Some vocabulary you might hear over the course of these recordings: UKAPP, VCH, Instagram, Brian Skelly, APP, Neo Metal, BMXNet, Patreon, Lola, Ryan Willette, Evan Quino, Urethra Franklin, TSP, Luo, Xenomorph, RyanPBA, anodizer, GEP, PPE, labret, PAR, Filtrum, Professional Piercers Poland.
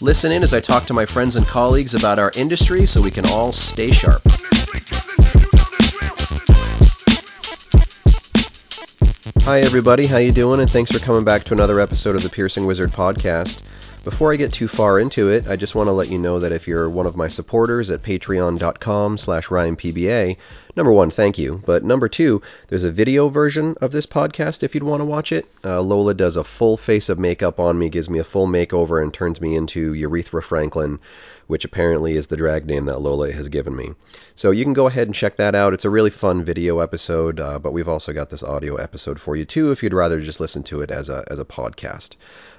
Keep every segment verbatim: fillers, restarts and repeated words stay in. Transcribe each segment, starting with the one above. Listen in as I talk to my friends and colleagues about our industry so we can all stay sharp. Hi everybody, how you doing? And thanks for coming back to another episode of the Piercing Wizard Podcast. Before I get too far into it, I just want to let you know that if you're one of my supporters at patreon.com slash RyanPBA, number one, thank you. But number two, there's a video version of this podcast if you'd want to watch it. Uh, Lola does a full face of makeup on me, gives me a full makeover, and turns me into Urethra Franklin, which apparently is the drag name that Lola has given me. So you can go ahead and check that out. It's a really fun video episode, uh, but we've also got this audio episode for you too if you'd rather just listen to it as a as a podcast.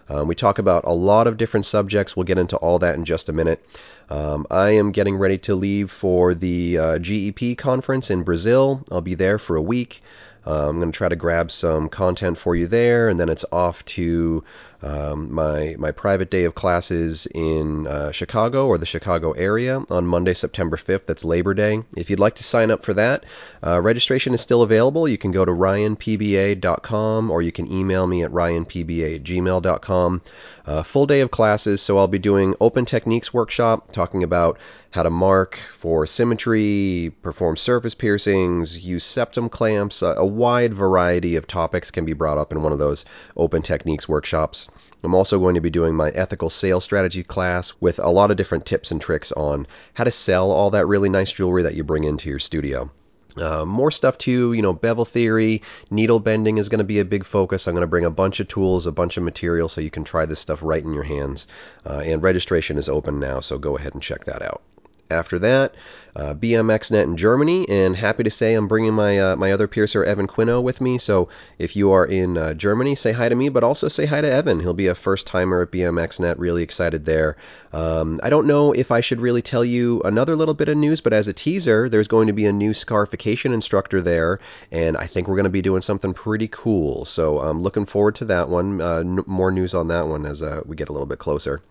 Um, we talk about a lot of different subjects. We'll get into all that in just a minute. Um, I am getting ready to leave for the uh, G E P conference in Brazil. I'll be there for a week. Uh, I'm going to try to grab some content for you there, and then it's off to um, my my private day of classes in uh, Chicago or the Chicago area on Monday, September fifth. That's Labor Day. If you'd like to sign up for that, uh, registration is still available. You can go to ryan p b a dot com or you can email me at ryan p b a at gmail dot com. Uh, full day of classes, so I'll be doing open techniques workshop, talking about how to mark for symmetry, perform surface piercings, use septum clamps. A, a wide variety of topics can be brought up in one of those open techniques workshops. I'm also going to be doing my ethical sales strategy class with a lot of different tips and tricks on how to sell all that really nice jewelry that you bring into your studio. Uh, more stuff too, you know, bevel theory, needle bending is going to be a big focus. I'm going to bring a bunch of tools, a bunch of material, so you can try this stuff right in your hands. Uh, and registration is open now, so go ahead and check that out. After that, uh, B M X net in Germany, and happy to say I'm bringing my uh, my other piercer, Evan Quino, with me. So if you are in uh, Germany, say hi to me, but also say hi to Evan. He'll be a first-timer at B M X net, really excited there. Um, I don't know if I should really tell you another little bit of news, but as a teaser, there's going to be a new scarification instructor there, and I think we're going to be doing something pretty cool. So I'm looking forward to that one. Uh, n- more news on that one as uh, we get a little bit closer.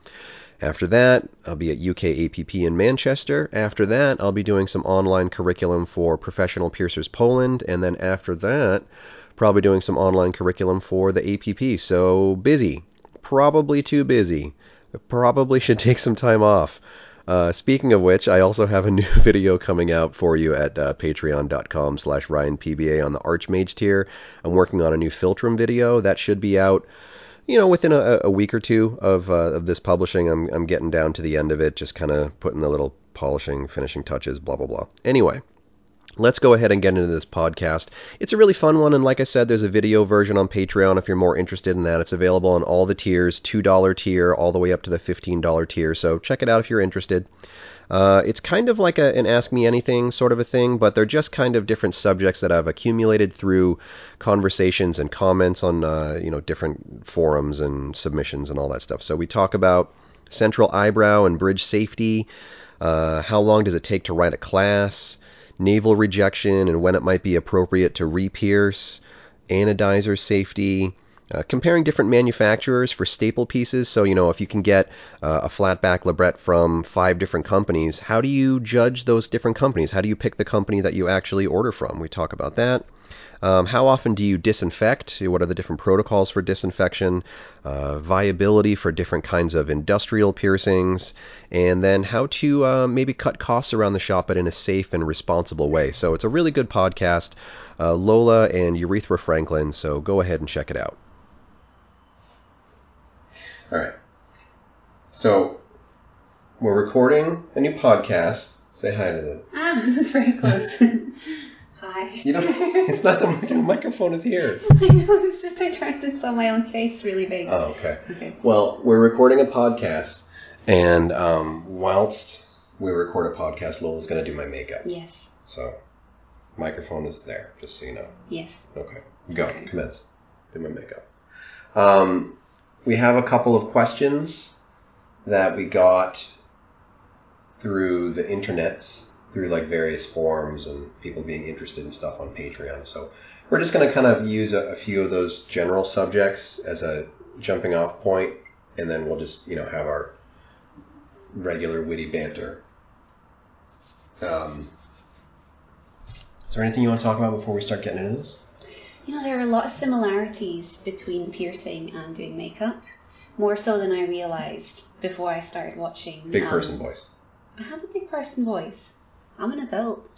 After that, I'll be at U K A P P in Manchester. After that, I'll be doing some online curriculum for Professional Piercers Poland. And then after that, probably doing some online curriculum for the A P P. So busy. Probably too busy. Probably should take some time off. Uh, speaking of which, I also have a new video coming out for you at uh, patreon.com slash RyanPBA on the Archmage tier. I'm working on a new Filtrum video. That should be out, you know, within a, a week or two of, uh, of this publishing. I'm, I'm getting down to the end of it, just kind of putting the little polishing, finishing touches, blah, blah, blah. Anyway, let's go ahead and get into this podcast. It's a really fun one, and like I said, there's a video version on Patreon if you're more interested in that. It's available on all the tiers, two dollar tier all the way up to the fifteen dollar tier, so check it out if you're interested. Uh, it's kind of like a, an Ask Me Anything sort of a thing, but they're just kind of different subjects that I've accumulated through conversations and comments on, uh, you know, different forums and submissions and all that stuff. So we talk about central eyebrow and bridge safety, uh, how long does it take to write a class, navel rejection and when it might be appropriate to re-pierce, anodizer safety, Uh, comparing different manufacturers for staple pieces. So, you know, if you can get uh, a flat back labrette from five different companies, how do you judge those different companies? How do you pick the company that you actually order from? We talk about that. Um, how often do you disinfect? What are the different protocols for disinfection? Uh, viability for different kinds of industrial piercings. And then how to uh, maybe cut costs around the shop, but in a safe and responsible way. So it's a really good podcast. Uh, Lola and Urethra Franklin. So go ahead and check it out. All right. So we're recording a new podcast. Say hi to the... Ah, that's very close. Hi. You know, it's not the, the microphone is here. I know, it's just I tried to sell my own face really big. Oh, okay. Okay. Well, we're recording a podcast, and um, whilst we record a podcast, Lola's going to do my makeup. Yes. So microphone is there, just so you know. Yes. Okay. Go. Okay. Commence. Do my makeup. Um... We have a couple of questions that we got through the internets, through like various forums and people being interested in stuff on Patreon. So we're just going to kind of use a, a few of those general subjects as a jumping off point, and then we'll just, you know, have our regular witty banter. Um, is there anything you want to talk about before we start getting into this? You know, there are a lot of similarities between piercing and doing makeup, more so than I realized before I started watching. Big um, person voice. I have a big person voice. I'm an adult.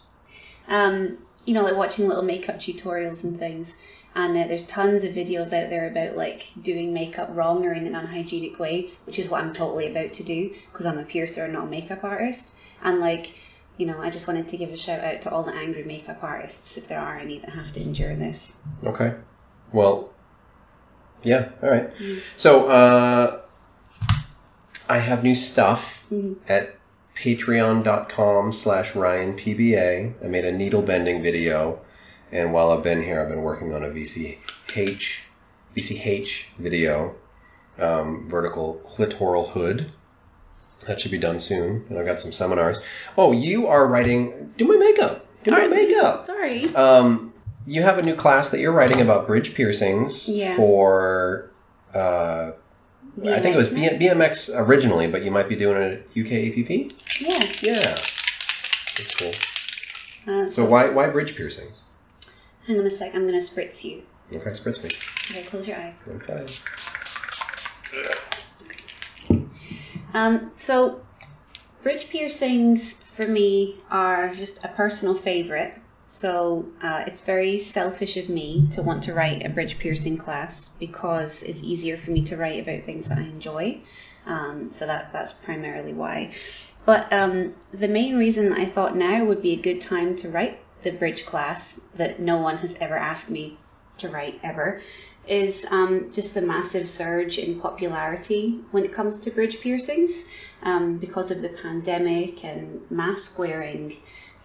Um, you know, like watching little makeup tutorials and things, and uh, there's tons of videos out there about like doing makeup wrong or in an unhygienic way, which is what I'm totally about to do because I'm a piercer and not a makeup artist. And like, you know, I just wanted to give a shout out to all the angry makeup artists, if there are any, that have to endure this. Okay. Well, yeah, all right. Mm-hmm. So uh, I have new stuff mm-hmm. at patreon.com slash RyanPBA. I made a needle bending video, and while I've been here, I've been working on a V C H, V C H video, um, vertical clitoral hood. That should be done soon, and I've got some seminars. Oh, you are writing... Do my makeup. Do my makeup. Sorry. Um, you have a new class that you're writing about bridge piercings yeah. for... Uh, I think it was B M X originally, but you might be doing it at U K A P P? Yeah. Yeah. That's cool. Uh, so why why bridge piercings? Hang on a sec. I'm going to spritz you. Okay, spritz me. Okay, close your eyes. Okay. Um, so, bridge piercings for me are just a personal favorite. So, uh, it's very selfish of me to want to write a bridge piercing class because it's easier for me to write about things that I enjoy. Um, so that, that's primarily why. But, um, the main reason I thought now would be a good time to write the bridge class that no one has ever asked me to write ever is um, just the massive surge in popularity when it comes to bridge piercings. Um, because of the pandemic and mask wearing,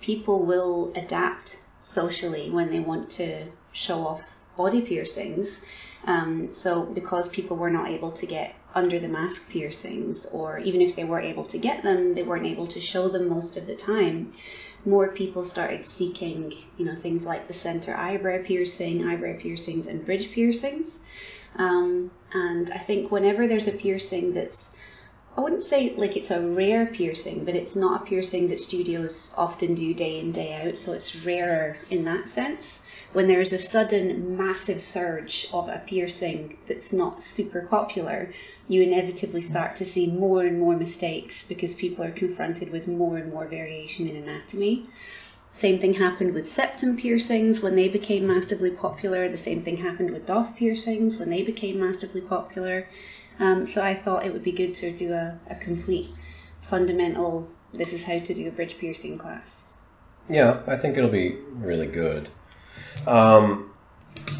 people will adapt socially when they want to show off body piercings. Um, so because people were not able to get under the mask piercings, or even if they were able to get them, they weren't able to show them most of the time. More people started seeking, you know, things like the center eyebrow piercing, eyebrow piercings, and bridge piercings. Um, and I think whenever there's a piercing that's, I wouldn't say like it's a rare piercing, but it's not a piercing that studios often do day in, day out, so it's rarer in that sense. When there's a sudden massive surge of a piercing that's not super popular, you inevitably start to see more and more mistakes because people are confronted with more and more variation in anatomy. Same thing happened with septum piercings when they became massively popular. The same thing happened with doff piercings when they became massively popular. Um, so I thought it would be good to do a, a complete fundamental, this is how to do a bridge piercing class. Yeah, I think it'll be really good. Um,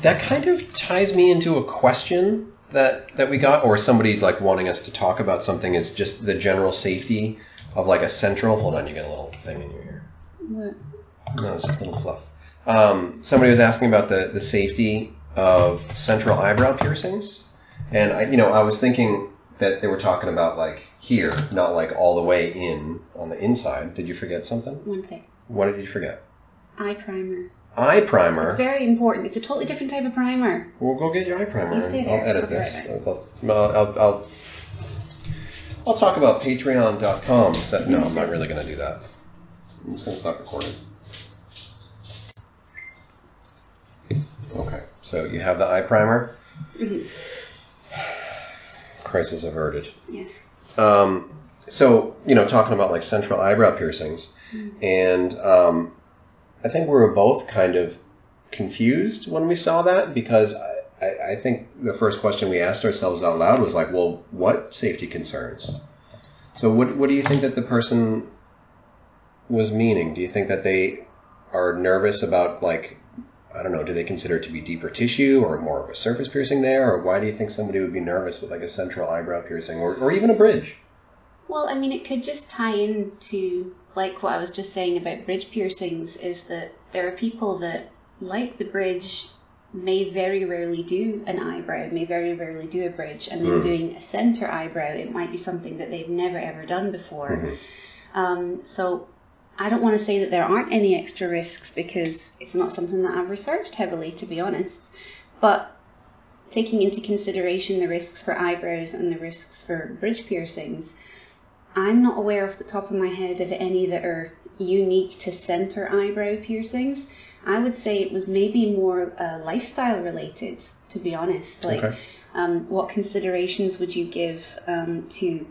that kind of ties me into a question that, that we got, or somebody like wanting us to talk about something, is just the general safety of like a central. Hold on, you get a little thing in your ear. What? No, it's just a little fluff. Um, somebody was asking about the, the safety of central eyebrow piercings, and I, you know, I was thinking that they were talking about like here, not like all the way in on the inside. Did you forget something? One thing. What did you forget? Eye primer. Eye primer. It's very important. It's a totally different type of primer. Well, go get your eye primer. I'll edit this. I'll, I'll, I'll, I'll talk about patreon dot com. So, no, I'm not really going to do that. I'm just going to stop recording. Okay, so you have the eye primer. Mm-hmm. Crisis averted. Yes. Um, so, you know, talking about like central eyebrow piercings, mm-hmm. and um. I think we were both kind of confused when we saw that, because I, I, I think the first question we asked ourselves out loud was like, well, what safety concerns? So what what do you think that the person was meaning? Do you think that they are nervous about like, I don't know, do they consider it to be deeper tissue or more of a surface piercing there? Or why do you think somebody would be nervous with like a central eyebrow piercing or, or even a bridge? Well, I mean, it could just tie into... like what I was just saying about bridge piercings, is that there are people that, like the bridge, may very rarely do an eyebrow, may very rarely do a bridge, and then mm. doing a center eyebrow, it might be something that they've never ever done before. Mm-hmm. Um, so I don't want to say that there aren't any extra risks because it's not something that I've researched heavily, to be honest. But taking into consideration the risks for eyebrows and the risks for bridge piercings, I'm not aware off the top of my head of any that are unique to center eyebrow piercings. I would say it was maybe more uh, lifestyle related, to be honest. Like, okay. um, what considerations would you give um, to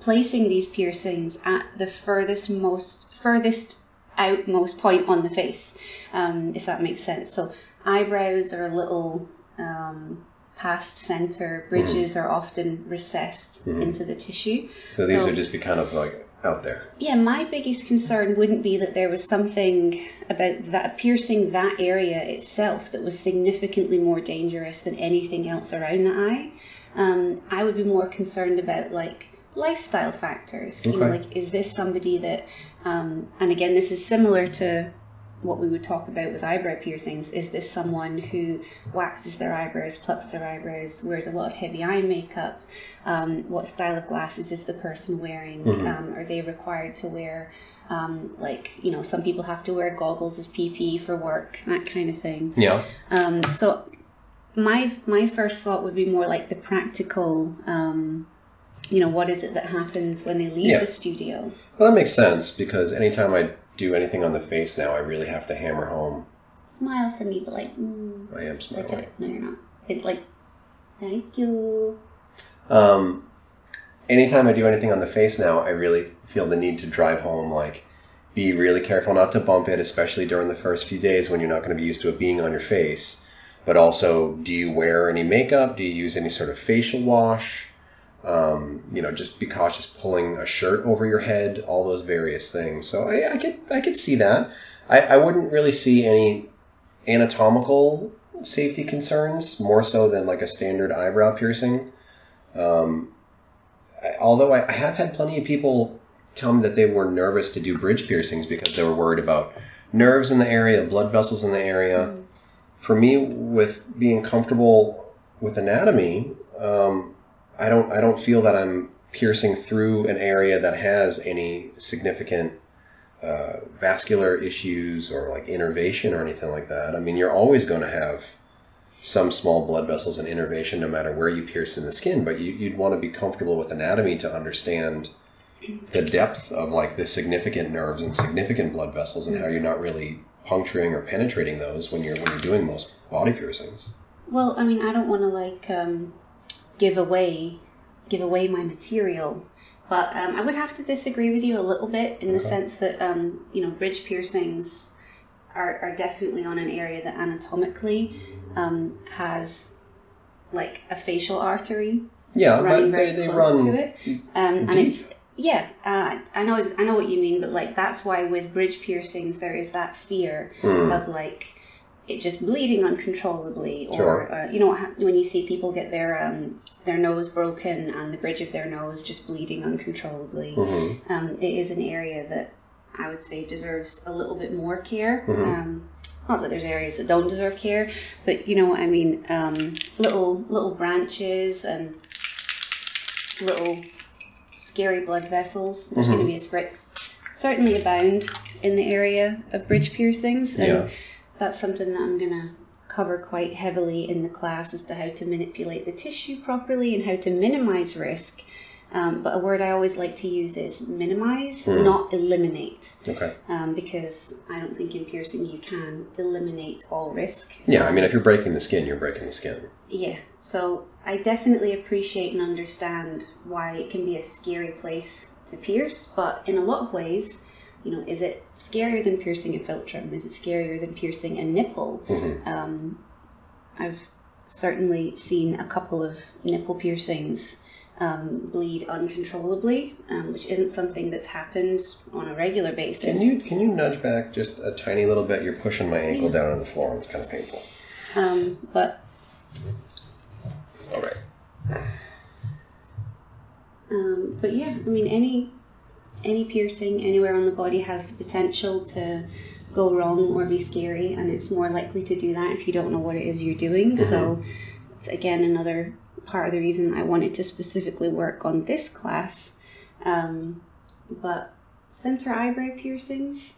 placing these piercings at the furthest most furthest outmost point on the face, um, if that makes sense? So eyebrows are a little um, past center, bridges mm. are often recessed mm. into the tissue. So these so, would just be kind of like out there. Yeah, my biggest concern wouldn't be that there was something about that piercing that area itself that was significantly more dangerous than anything else around the eye. Um, I would be more concerned about like lifestyle factors. Okay. You know, like, is this somebody that, um, and again, this is similar to what we would talk about with eyebrow piercings, is this someone who waxes their eyebrows, plucks their eyebrows, wears a lot of heavy eye makeup? Um, what style of glasses is the person wearing? Mm-hmm. Um, are they required to wear, um, like, you know, some people have to wear goggles as P P for work, that kind of thing. Yeah. Um, so my my first thought would be more like the practical, um, you know, what is it that happens when they leave yeah. the studio? Well, that makes sense, because anytime I do anything on the face now, I really have to hammer home. Smile for me, but like... Mm, I am smiling. No, you're not. Think like, thank you. Um, anytime I do anything on the face now, I really feel the need to drive home, like, be really careful not to bump it, especially during the first few days when you're not going to be used to it being on your face. But also, do you wear any makeup? Do you use any sort of facial wash? Um, you know, just be cautious pulling a shirt over your head, all those various things. So I, I could I could see that. I, I wouldn't really see any anatomical safety concerns, more so than like a standard eyebrow piercing. Um, I, although I, I have had plenty of people tell me that they were nervous to do bridge piercings because they were worried about nerves in the area, blood vessels in the area. Mm. For me, with being comfortable with anatomy, um, I don't I don't feel that I'm piercing through an area that has any significant uh, vascular issues or like innervation or anything like that. I mean, you're always going to have some small blood vessels and innervation no matter where you pierce in the skin, but you, you'd want to be comfortable with anatomy to understand the depth of like the significant nerves and significant blood vessels and how you're not really puncturing or penetrating those when you're when you're doing most body piercings. Well, I mean, I don't want to like... Um... give away give away my material, but um, I would have to disagree with you a little bit in the okay. sense that um, you know, bridge piercings are, are definitely on an area that anatomically um, has like a facial artery yeah running but very they, they close run to it um, and it's yeah uh, I know I know what you mean, but like that's why with bridge piercings there is that fear mm. of like it just bleeding uncontrollably, or sure. uh, you know, when you see people get their um, their nose broken and the bridge of their nose just bleeding uncontrollably, mm-hmm. um, it is an area that I would say deserves a little bit more care. Mm-hmm. Um, not that there's areas that don't deserve care, but you know what I mean. Um, little little branches and little scary blood vessels. There's mm-hmm. going to be a spritz certainly abound in the area of bridge piercings. And yeah. That's something that I'm going to cover quite heavily in the class as to how to manipulate the tissue properly and how to minimize risk. Um, but a word I always like to use is minimize, mm. not eliminate. Okay. Um, because I don't think in piercing you can eliminate all risk. Yeah, I mean, if you're breaking the skin, you're breaking the skin. Yeah, so I definitely appreciate and understand why it can be a scary place to pierce, but in a lot of ways... You know, is it scarier than piercing a Filtrum? Is it scarier than piercing a nipple? Mm-hmm. Um, I've certainly seen a couple of nipple piercings um, bleed uncontrollably, um, which isn't something that's happened on a regular basis. Can you can you nudge back just a tiny little bit? You're pushing my ankle yeah. down on the floor, and it's kind of painful. Um, but all right. Um, but yeah, I mean any. Any piercing anywhere on the body has the potential to go wrong or be scary, and it's more likely to do that if you don't know what it is you're doing. Mm-hmm. So it's again another part of the reason I wanted to specifically work on this class. Um, but center eyebrow piercings,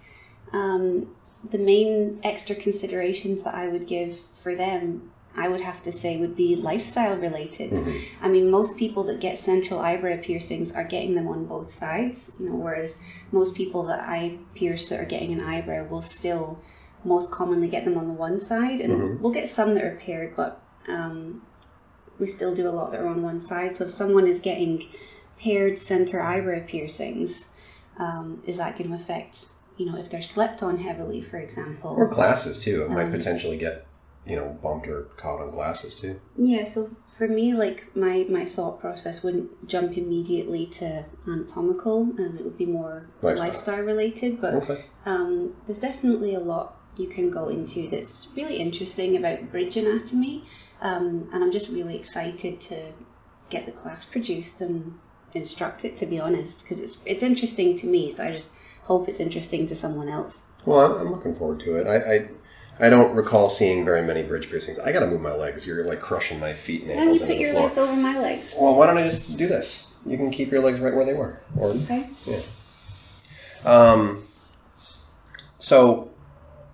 um, the main extra considerations that I would give for them, I would have to say, would be lifestyle related. Mm-hmm. I mean, most people that get central eyebrow piercings are getting them on both sides, you know, whereas most people that I pierce that are getting an eyebrow will still most commonly get them on the one side, and mm-hmm. we'll get some that are paired, but um, we still do a lot that are on one side. So if someone is getting paired center eyebrow piercings, um, is that going to affect, you know, if they're slept on heavily, for example? Or glasses too. It um, might potentially get, you know, bumped or caught on glasses too. Yeah, so for me, like, my, my thought process wouldn't jump immediately to anatomical, and it would be more lifestyle, lifestyle related, but okay. um, there's definitely a lot you can go into that's really interesting about bridge anatomy, um, and I'm just really excited to get the class produced and instruct it, to be honest, because it's, it's interesting to me, so I just hope it's interesting to someone else. Well, I'm looking forward to it. I... I... I don't recall seeing very many bridge piercings. I gotta move my legs. You're like crushing my feet and ankles into the floor. Why don't you put your legs over my legs? Well, why don't I just do this? You can keep your legs right where they were. Or, okay. Yeah. Um. So,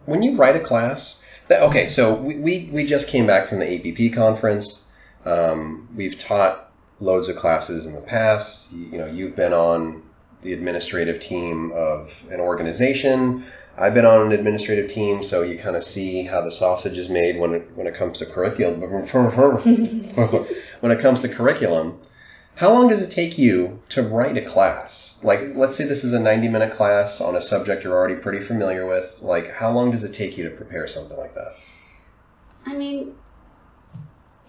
when you write a class, that, okay. So we, we we just came back from the A P P conference. Um, we've taught loads of classes in the past. You, you know, you've been on the administrative team of an organization. I've been on an administrative team, so you kind of see how the sausage is made when it when it comes to curriculum. When it comes to curriculum, how long does it take you to write a class? Like, let's say this is a ninety-minute class on a subject you're already pretty familiar with. Like, how long does it take you to prepare something like that? I mean,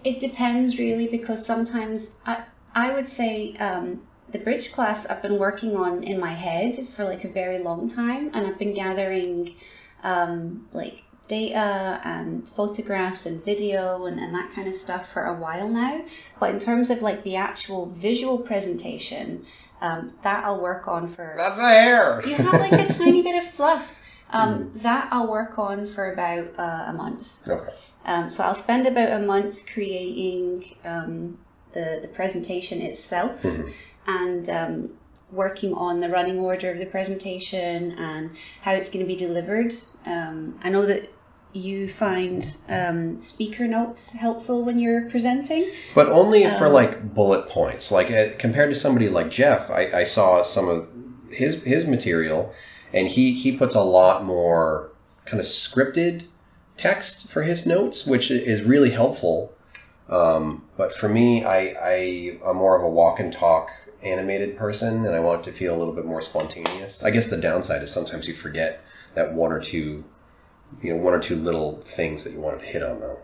it depends really, because sometimes I I would say. Um, The bridge class I've been working on in my head for like a very long time, and I've been gathering um, like data and photographs and video and, and that kind of stuff for a while now. But in terms of like the actual visual presentation, um, that I'll work on for... That's a hair! You have like a tiny bit of fluff. Um, mm. That I'll work on for about uh, a month. Okay. Um, so I'll spend about a month creating um, the, the presentation itself. Mm-hmm. and um, working on the running order of the presentation and how it's going to be delivered. Um, I know that you find um, speaker notes helpful when you're presenting. But only um, for like bullet points. Like uh, compared to somebody like Jeff, I, I saw some of his his material, and he, he puts a lot more kind of scripted text for his notes, which is really helpful. Um, but for me, I, I I'm more of a walk and talk animated person, and I want to feel a little bit more spontaneous. I guess the downside is sometimes you forget that one or two, you know, one or two little things that you wanted to hit on, though.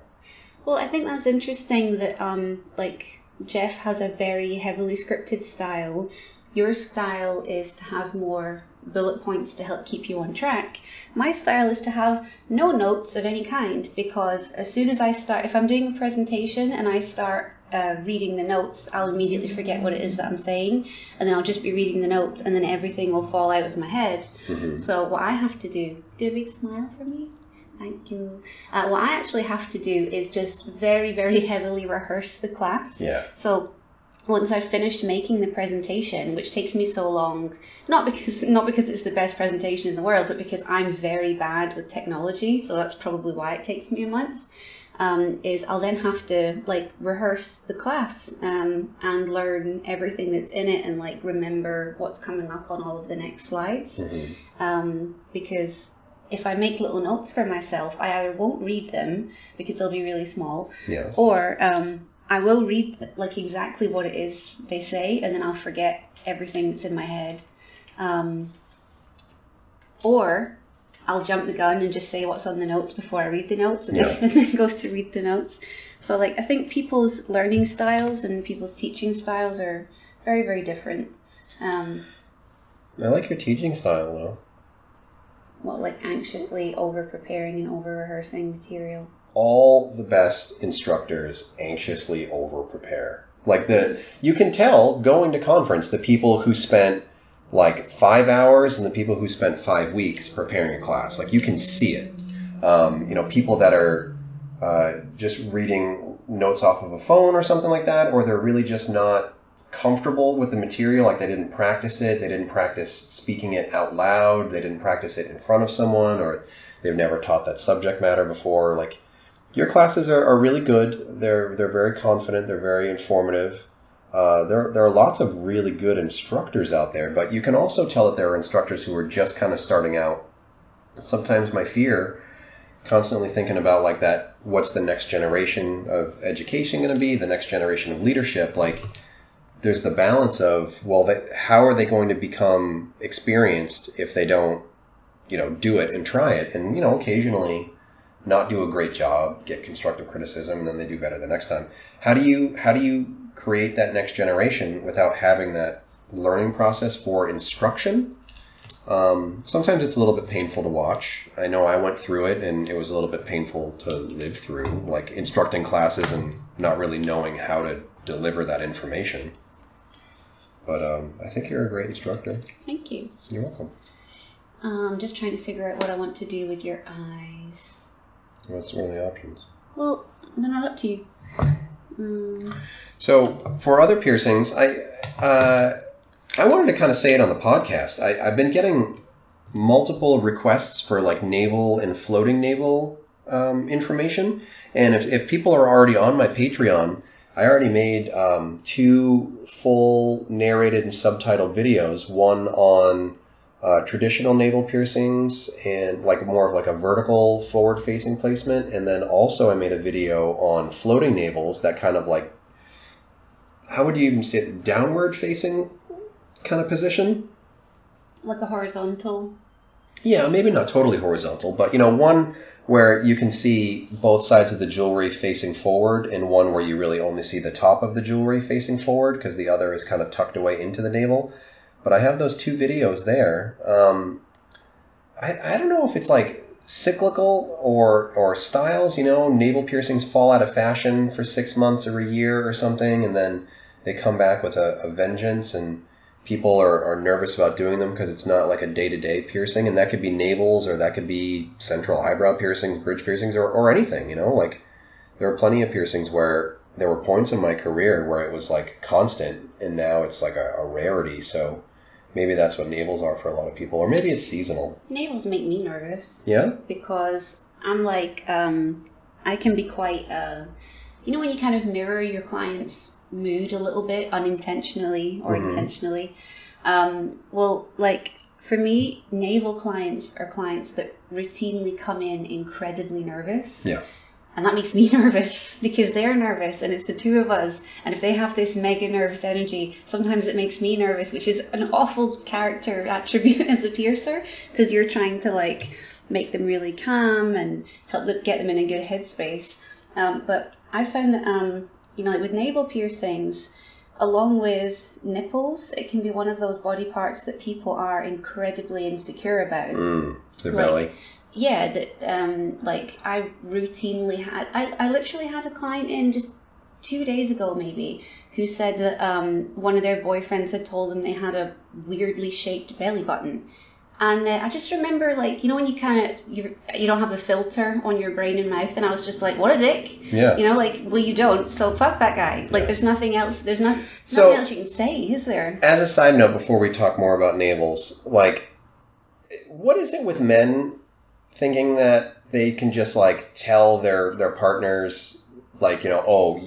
Well, I think that's interesting that, um, like, Jeff has a very heavily scripted style. Your style is to have more bullet points to help keep you on track. My style is to have no notes of any kind, because as soon as I start, if I'm doing a presentation and I start Uh, reading the notes, I'll immediately forget what it is that I'm saying, and then I'll just be reading the notes, and then everything will fall out of my head. Mm-hmm. So what I have to do, do a big smile for me, thank you. Uh, what I actually have to do is just very, very heavily rehearse the class. Yeah. So once I've finished making the presentation, which takes me so long, not because not because it's the best presentation in the world, but because I'm very bad with technology, so that's probably why it takes me a month. Um, is I'll then have to like rehearse the class um, and learn everything that's in it, and like remember what's coming up on all of the next slides. Mm-hmm. Um, because if I make little notes for myself, I either won't read them because they'll be really small, yeah. or um, I will read like exactly what it is they say, and then I'll forget everything that's in my head, um, or I'll jump the gun and just say what's on the notes before I read the notes, and yeah. then go to read the notes. So, like, I think people's learning styles and people's teaching styles are very, very different. Um, I like your teaching style, though. Well, like anxiously over-preparing and over-rehearsing material. All the best instructors anxiously over-prepare. Like, the you can tell, going to conference, the people who spent like five hours and the people who spent five weeks preparing a class. Like, you can see it. Um, you know, people that are uh, just reading notes off of a phone or something like that, or they're really just not comfortable with the material, like they didn't practice it, they didn't practice speaking it out loud, they didn't practice it in front of someone, or they've never taught that subject matter before. Like, your classes are, are really good. They're they're very confident. They're very informative. Uh, there there are lots of really good instructors out there, but you can also tell that there are instructors who are just kind of starting out. Sometimes my fear, constantly thinking about like that, what's the next generation of education going to be? The next generation of leadership? Like, there's the balance of, well, they, how are they going to become experienced if they don't, you know, do it and try it? And, you know, occasionally not do a great job, get constructive criticism, and then they do better the next time. How do you, how do you create that next generation without having that learning process for instruction? Um, sometimes it's a little bit painful to watch. I know I went through it and it was a little bit painful to live through, like instructing classes and not really knowing how to deliver that information. But um, I think you're a great instructor. Thank you. You're welcome. Um, just trying to figure out what I want to do with your eyes. What's one of the options? Well, they're not up to you. Um, so for other piercings, I uh, I wanted to kind of say it on the podcast. I, I've been getting multiple requests for like navel and floating navel um, information. And if, if people are already on my Patreon, I already made um, two full narrated and subtitled videos, one on Uh, traditional navel piercings and like more of like a vertical forward facing placement, and then also I made a video on floating navels that kind of like, how would you even say it, downward facing kind of position, like a horizontal. Yeah, maybe not totally horizontal, but you know, one where you can see both sides of the jewelry facing forward, and one where you really only see the top of the jewelry facing forward because the other is kind of tucked away into the navel. But I have those two videos there. Um, I, I don't know if it's like cyclical or or styles, you know, navel piercings fall out of fashion for six months or a year or something, and then they come back with a, a vengeance, and people are, are nervous about doing them because it's not like a day-to-day piercing. And that could be navels, or that could be central eyebrow piercings, bridge piercings, or, or anything, you know. Like, there are plenty of piercings where there were points in my career where it was like constant, and now it's like a, a rarity, so... Maybe that's what navels are for a lot of people, or maybe it's seasonal. Navels make me nervous. Yeah? Because I'm like, um, I can be quite, uh, you know when you kind of mirror your client's mood a little bit, unintentionally or mm-hmm. intentionally? Um, well, like, for me, navel clients are clients that routinely come in incredibly nervous. Yeah. And that makes me nervous because they're nervous, and it's the two of us. And if they have this mega nervous energy, sometimes it makes me nervous, which is an awful character attribute as a piercer, because you're trying to like make them really calm and help them get them in a good headspace. Um, but I found that, um, you know, like with navel piercings, along with nipples, it can be one of those body parts that people are incredibly insecure about. Mm, their like, belly. Yeah, that um, like I routinely had, I, I literally had a client in just two days ago maybe who said that um, one of their boyfriends had told them they had a weirdly shaped belly button. And uh, I just remember, like, you know when you kind of, you you don't have a filter on your brain and mouth, and I was just like, what a dick. Yeah. You know, like, well, you don't, so fuck that guy. Like, yeah. There's nothing else, there's not, nothing so, else you can say, is there? As a side note, before we talk more about navels, like, what is it with men thinking that they can just like tell their, their partners, like, you know, oh,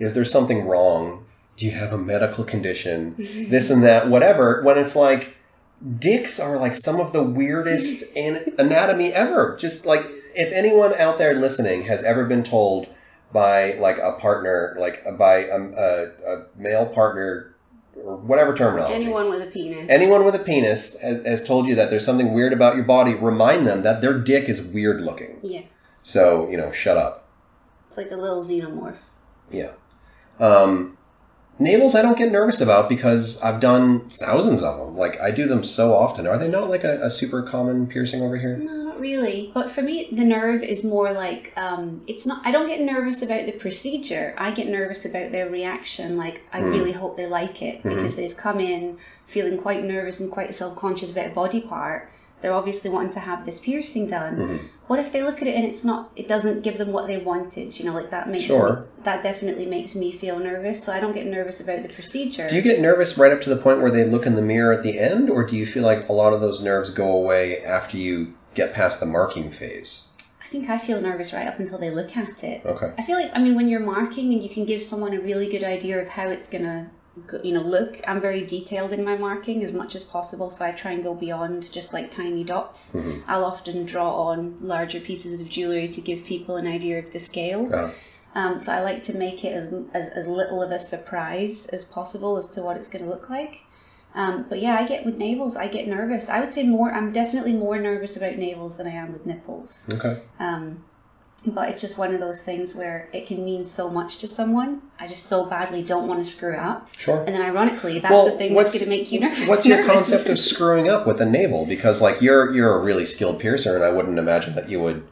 is there something wrong? Do you have a medical condition? This and that, whatever. When it's like, dicks are like some of the weirdest an- anatomy ever. Just like, if anyone out there listening has ever been told by like a partner, like by a, a, a male partner, or whatever terminology. Anyone with a penis. Anyone with a penis has, has told you that there's something weird about your body. Remind them that their dick is weird looking. Yeah. So, you know, shut up. It's like a little xenomorph. Yeah. Um, navels I don't get nervous about because I've done thousands of them. Like, I do them so often. Are they not like a, a super common piercing over here? No, not really. But for me, the nerve is more like, um, it's not, I don't get nervous about the procedure. I get nervous about their reaction. Like, I mm. really hope they like it, because mm-hmm. they've come in feeling quite nervous and quite self-conscious about a body part. they're obviously wanting to have this piercing done. Mm-hmm. What if they look at it and it's not, it doesn't give them what they wanted? You know, like that makes sure. me, that definitely makes me feel nervous. So I don't get nervous about the procedure. Do you get nervous right up to the point where they look in the mirror at the end, or do you feel like a lot of those nerves go away after you get past the marking phase? I think I feel nervous right up until they look at it. Okay. I feel like, I mean, when you're marking and you can give someone a really good idea of how it's going to, you know, look, I'm very detailed in my marking as much as possible, so I try and go beyond just like tiny dots. Mm-hmm. I'll often draw on larger pieces of jewellery to give people an idea of the scale. Yeah. Um, so I like to make it as, as, as little of a surprise as possible as to what it's going to look like. Um, but yeah, I get with navels, I get nervous. I would say more, I'm definitely more nervous about navels than I am with nipples. Okay. Um, but it's just one of those things where it can mean so much to someone. I just so badly don't want to screw it up. Sure. And then ironically, that's well, the thing that's going to make you nervous. What's your concept of screwing up with a navel? Because like you're, you're a really skilled piercer, and I wouldn't imagine that you would,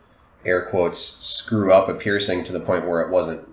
air quotes, screw up a piercing to the point where it wasn't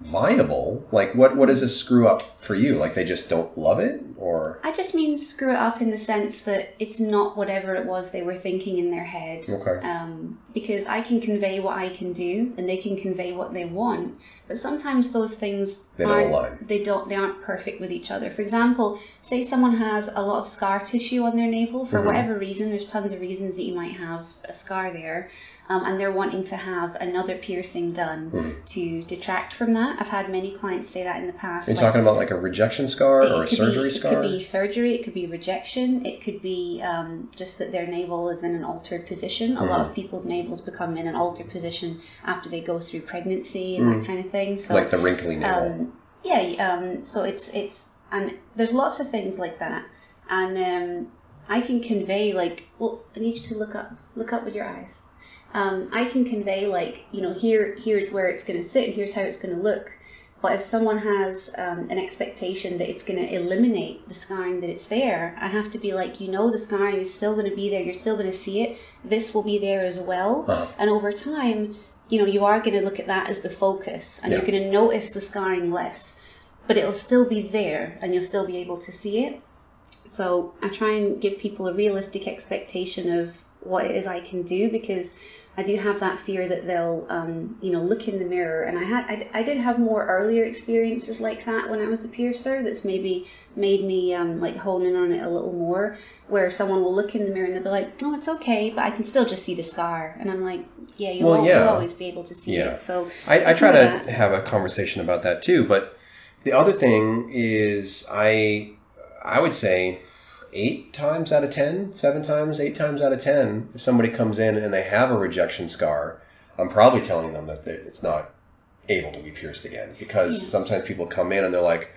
viable. Like what what is a screw up for you? Like they just don't love it? Or I just mean screw it up in the sense that it's not whatever it was they were thinking in their head. Okay. Um because I can convey what I can do and they can convey what they want, but sometimes those things they don't align. They don't they aren't perfect with each other. For example, say someone has a lot of scar tissue on their navel for mm-hmm. whatever reason. There's tons of reasons that you might have a scar there. Um, and they're wanting to have another piercing done mm. to detract from that. I've had many clients say that in the past. Are you like, talking about like a rejection scar or a surgery be, scar? It could be surgery. It could be rejection. It could be um, just that their navel is in an altered position. A mm. lot of people's navels become in an altered position after they go through pregnancy and mm. that kind of thing. So like the wrinkly navel. Um, yeah. Um, so it's it's and there's lots of things like that. And um, I can convey like, well, I need you to look up, look up with your eyes. Um, I can convey like, you know, here, here's where it's going to sit, here's how it's going to look. But if someone has um, an expectation that it's going to eliminate the scarring that it's there, I have to be like, you know, the scarring is still going to be there. You're still going to see it. This will be there as well. Wow. And over time, you know, you are going to look at that as the focus and yeah. you're going to notice the scarring less, but it'll still be there and you'll still be able to see it. So I try and give people a realistic expectation of what it is I can do, because I do have that fear that they'll, um, you know, look in the mirror. And I had, I, I did have more earlier experiences like that when I was a piercer. That's maybe made me um, like hone in on it a little more. Where someone will look in the mirror and they'll be like, "No, oh, it's okay," but I can still just see the scar. And I'm like, "Yeah, you'll, well, yeah. you'll always be able to see yeah. it." So I, I try to that. have a conversation about that too. But the other thing is, I, I would say. Eight times out of ten, seven times, eight times out of ten, if somebody comes in and they have a rejection scar, I'm probably telling them that it's not able to be pierced again, because yeah. sometimes people come in and they're like,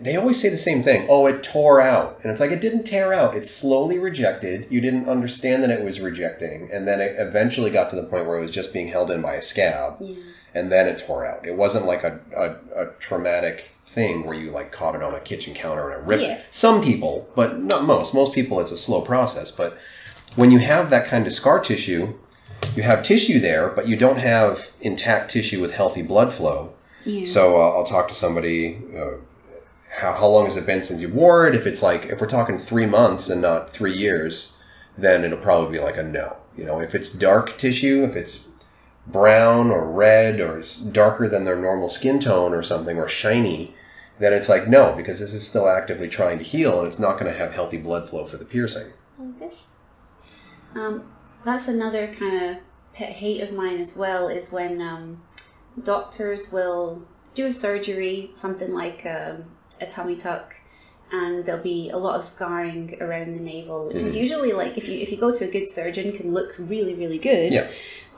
they always say the same thing. Oh, it tore out. And it's like, it didn't tear out. It slowly rejected. You didn't understand that it was rejecting. And then it eventually got to the point where it was just being held in by a scab. Yeah. And then it tore out. It wasn't like a, a, a traumatic thing where you like caught it on a kitchen counter and it ripped. Yeah. Some people, but not most. Most people, it's a slow process. But when you have that kind of scar tissue, you have tissue there, but you don't have intact tissue with healthy blood flow. Yeah. So uh, I'll talk to somebody. Uh, how, how long has it been since you wore it? If it's like, if we're talking three months and not three years, then it'll probably be like a no. You know, if it's dark tissue, if it's brown or red or darker than their normal skin tone or something, or shiny, then it's like no, because this is still actively trying to heal and it's not going to have healthy blood flow for the piercing. Okay. Um, that's another kind of pet hate of mine as well, is when um, doctors will do a surgery, something like um, a tummy tuck, and there'll be a lot of scarring around the navel, which mm-hmm. is usually like if you if you go to a good surgeon, can look really, really good. Yeah.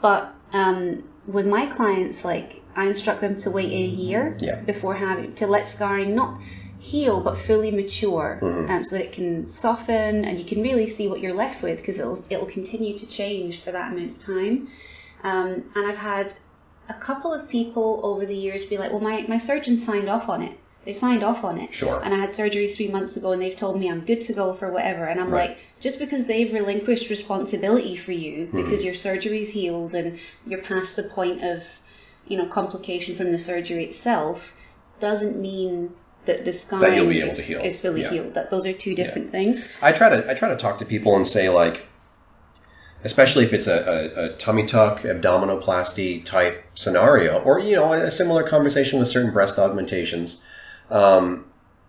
But um, with my clients, like I instruct them to wait a year yeah. before having to let scarring not heal but fully mature, mm-hmm. um, so that it can soften and you can really see what you're left with, because it'll it'll continue to change for that amount of time. Um, and I've had a couple of people over the years be like, "Well, my my surgeon signed off on it. They signed off on it." Sure. And I had surgery three months ago, and they've told me I'm good to go for whatever. And I'm right. like, just because they've relinquished responsibility for you, mm-hmm. because your surgery's healed and you're past the point of, you know, complication from the surgery itself, doesn't mean that the scarring that you'll be able to heal. Is fully yeah. healed. That those are two different yeah. things. I try to I try to talk to people and say like, especially if it's a, a, a tummy tuck, abdominoplasty type scenario, or, you know, a similar conversation with certain breast augmentations. Um,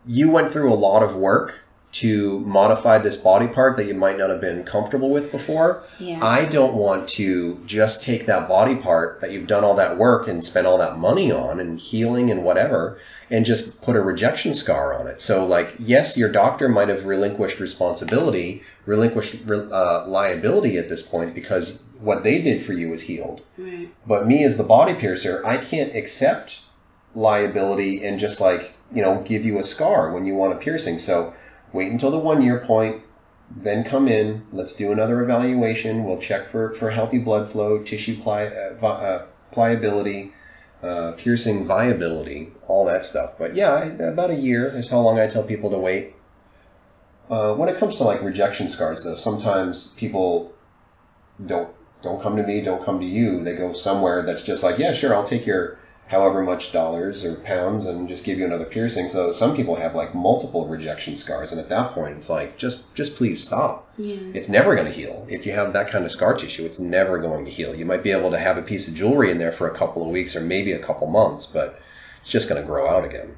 you went through a lot of work to modify this body part that you might not have been comfortable with before. Yeah. I don't want to just take that body part that you've done all that work and spent all that money on and healing and whatever, and just put a rejection scar on it. So, like, yes, your doctor might have relinquished responsibility, relinquished uh, liability at this point, because what they did for you was healed. Right. But me as the body piercer, I can't accept liability and just, like, you know, give you a scar when you want a piercing. So wait until the one-year point, then come in. Let's do another evaluation. We'll check for, for healthy blood flow, tissue pli- uh, vi- uh, pliability, uh, piercing viability, all that stuff. But yeah, I, about a year is how long I tell people to wait. Uh, when it comes to, like, rejection scars, though, sometimes people don't don't come to me, don't come to you. They go somewhere that's just like, yeah, sure, I'll take your however much dollars or pounds and just give you another piercing. So some people have, like, multiple rejection scars, and at that point it's like, just just please stop. Yeah. It's never going to heal. If you have that kind of scar tissue, it's never going to heal. You might be able to have a piece of jewelry in there for a couple of weeks or maybe a couple months, but it's just going to grow out again.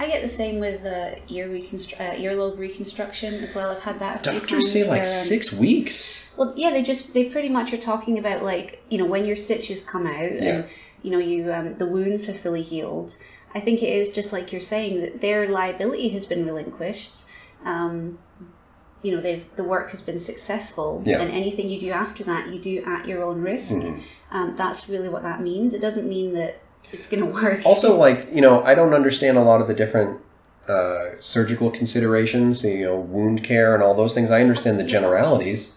I get the same with the ear reconstru- uh, earlobe reconstruction as well. I've had that a few times. Doctors say, like, um, six weeks. Well, yeah, they just they pretty much are talking about, like, you know, when your stitches come out. Yeah. And you know, you um, the wounds have fully healed. I think it is just like you're saying, that their liability has been relinquished. Um, you know, they've the work has been successful, yeah. and anything you do after that, you do at your own risk. Mm-hmm. Um, that's really what that means. It doesn't mean that it's going to work. Also, like, you know, I don't understand a lot of the different uh, surgical considerations, you know, wound care and all those things. I understand the generalities.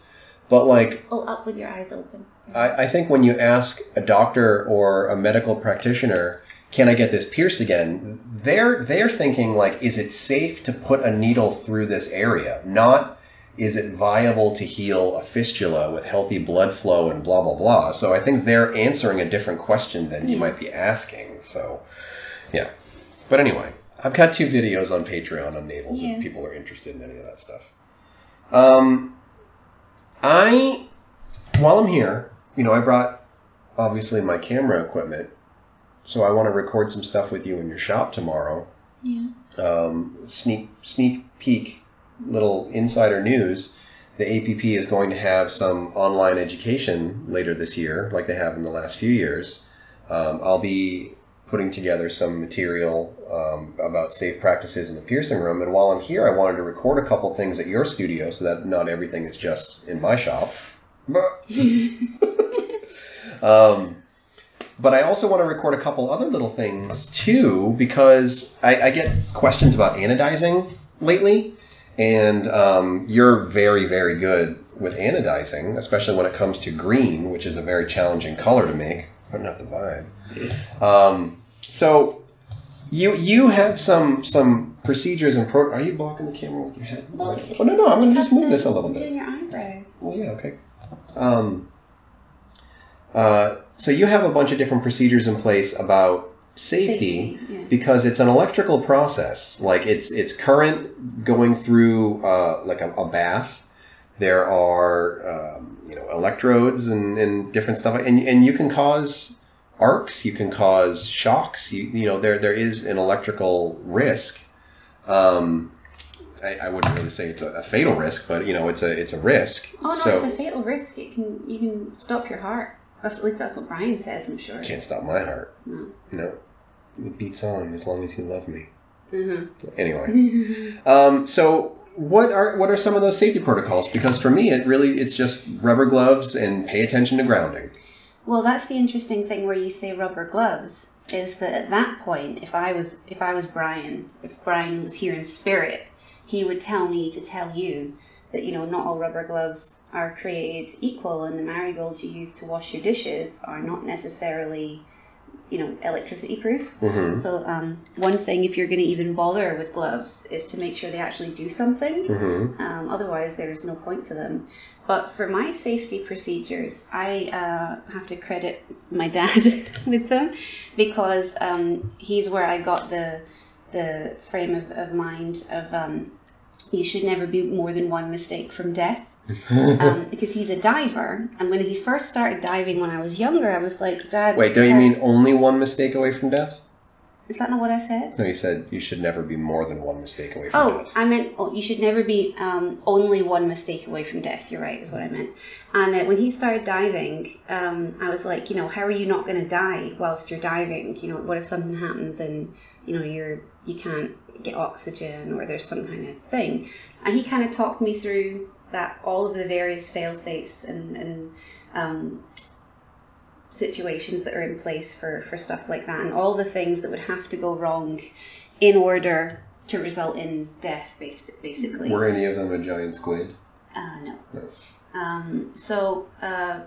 But, like, oh, up with your eyes open. I, I think when you ask a doctor or a medical practitioner, can I get this pierced again? They're they're thinking, like, is it safe to put a needle through this area? Not, is it viable to heal a fistula with healthy blood flow and blah, blah, blah. So I think they're answering a different question than yeah. you might be asking. So, yeah. But anyway, I've got two videos on Patreon on navels yeah. if people are interested in any of that stuff. Um... I, while I'm here, you know, I brought, obviously, my camera equipment, so I want to record some stuff with you in your shop tomorrow. Yeah. Um, sneak, sneak peek, little insider news, the A P P is going to have some online education later this year, like they have in the last few years. Um, I'll be putting together some material um, about safe practices in the piercing room. And while I'm here, I wanted to record a couple things at your studio so that not everything is just in my shop. um, but I also want to record a couple other little things too, because I, I get questions about anodizing lately. And um, you're very, very good with anodizing, especially when it comes to green, which is a very challenging color to make, but not the vibe. Um, So you you have some some procedures and pro. Are you blocking the camera with your head? Well, oh no no! I'm gonna just move to, this a little bit. Doing your eyebrow. Well, yeah, okay. Um. Uh. So you have a bunch of different procedures in place about safety, safety yeah. because it's an electrical process. Like it's it's current going through uh like a, a bath. There are um, you know electrodes and, and different stuff, and and you can cause arcs, you can cause shocks, you, you know, there there is an electrical risk. Um, I, I wouldn't really say it's a, a fatal risk, but, you know, it's a it's a risk. Oh, no, so, it's a fatal risk. It can You can stop your heart. That's, at least that's what Brian says, I'm sure. Can't stop my heart. No. No. It beats on as long as you love me. Mm-hmm. Anyway. um, so... What are what are some of those safety protocols? Because for me, it really, it's just rubber gloves and pay attention to grounding. Well, that's the interesting thing where you say rubber gloves, is that at that point, if I was if I was Brian, if Brian was here in spirit, he would tell me to tell you that, you know, not all rubber gloves are created equal, and the marigolds you use to wash your dishes are not necessarily, you know, electricity proof. Mm-hmm. So um, one thing, if you're going to even bother with gloves, is to make sure they actually do something. Mm-hmm. Um, otherwise, there is no point to them. But for my safety procedures, I uh, have to credit my dad with them, because um, he's where I got the the frame of, of mind of um, you should never be more than one mistake from death. um, because he's a diver. And when he first started diving when I was younger, I was like, Dad... Wait, don't you mean only one mistake away from death? Is that not what I said? No, you said you should never be more than one mistake away from oh, death. I meant, oh, I meant you should never be um, only one mistake away from death. You're right, is what I meant. And uh, when he started diving, um, I was like, you know, how are you not going to die whilst you're diving? You know, what if something happens and, you know, you're you can't get oxygen or there's some kind of thing? And he kind of talked me through that, all of the various fail-safes and, and um, situations that are in place for, for stuff like that, and all the things that would have to go wrong in order to result in death, basically. Were any of them a giant squid? Uh, no. no. Um, so uh,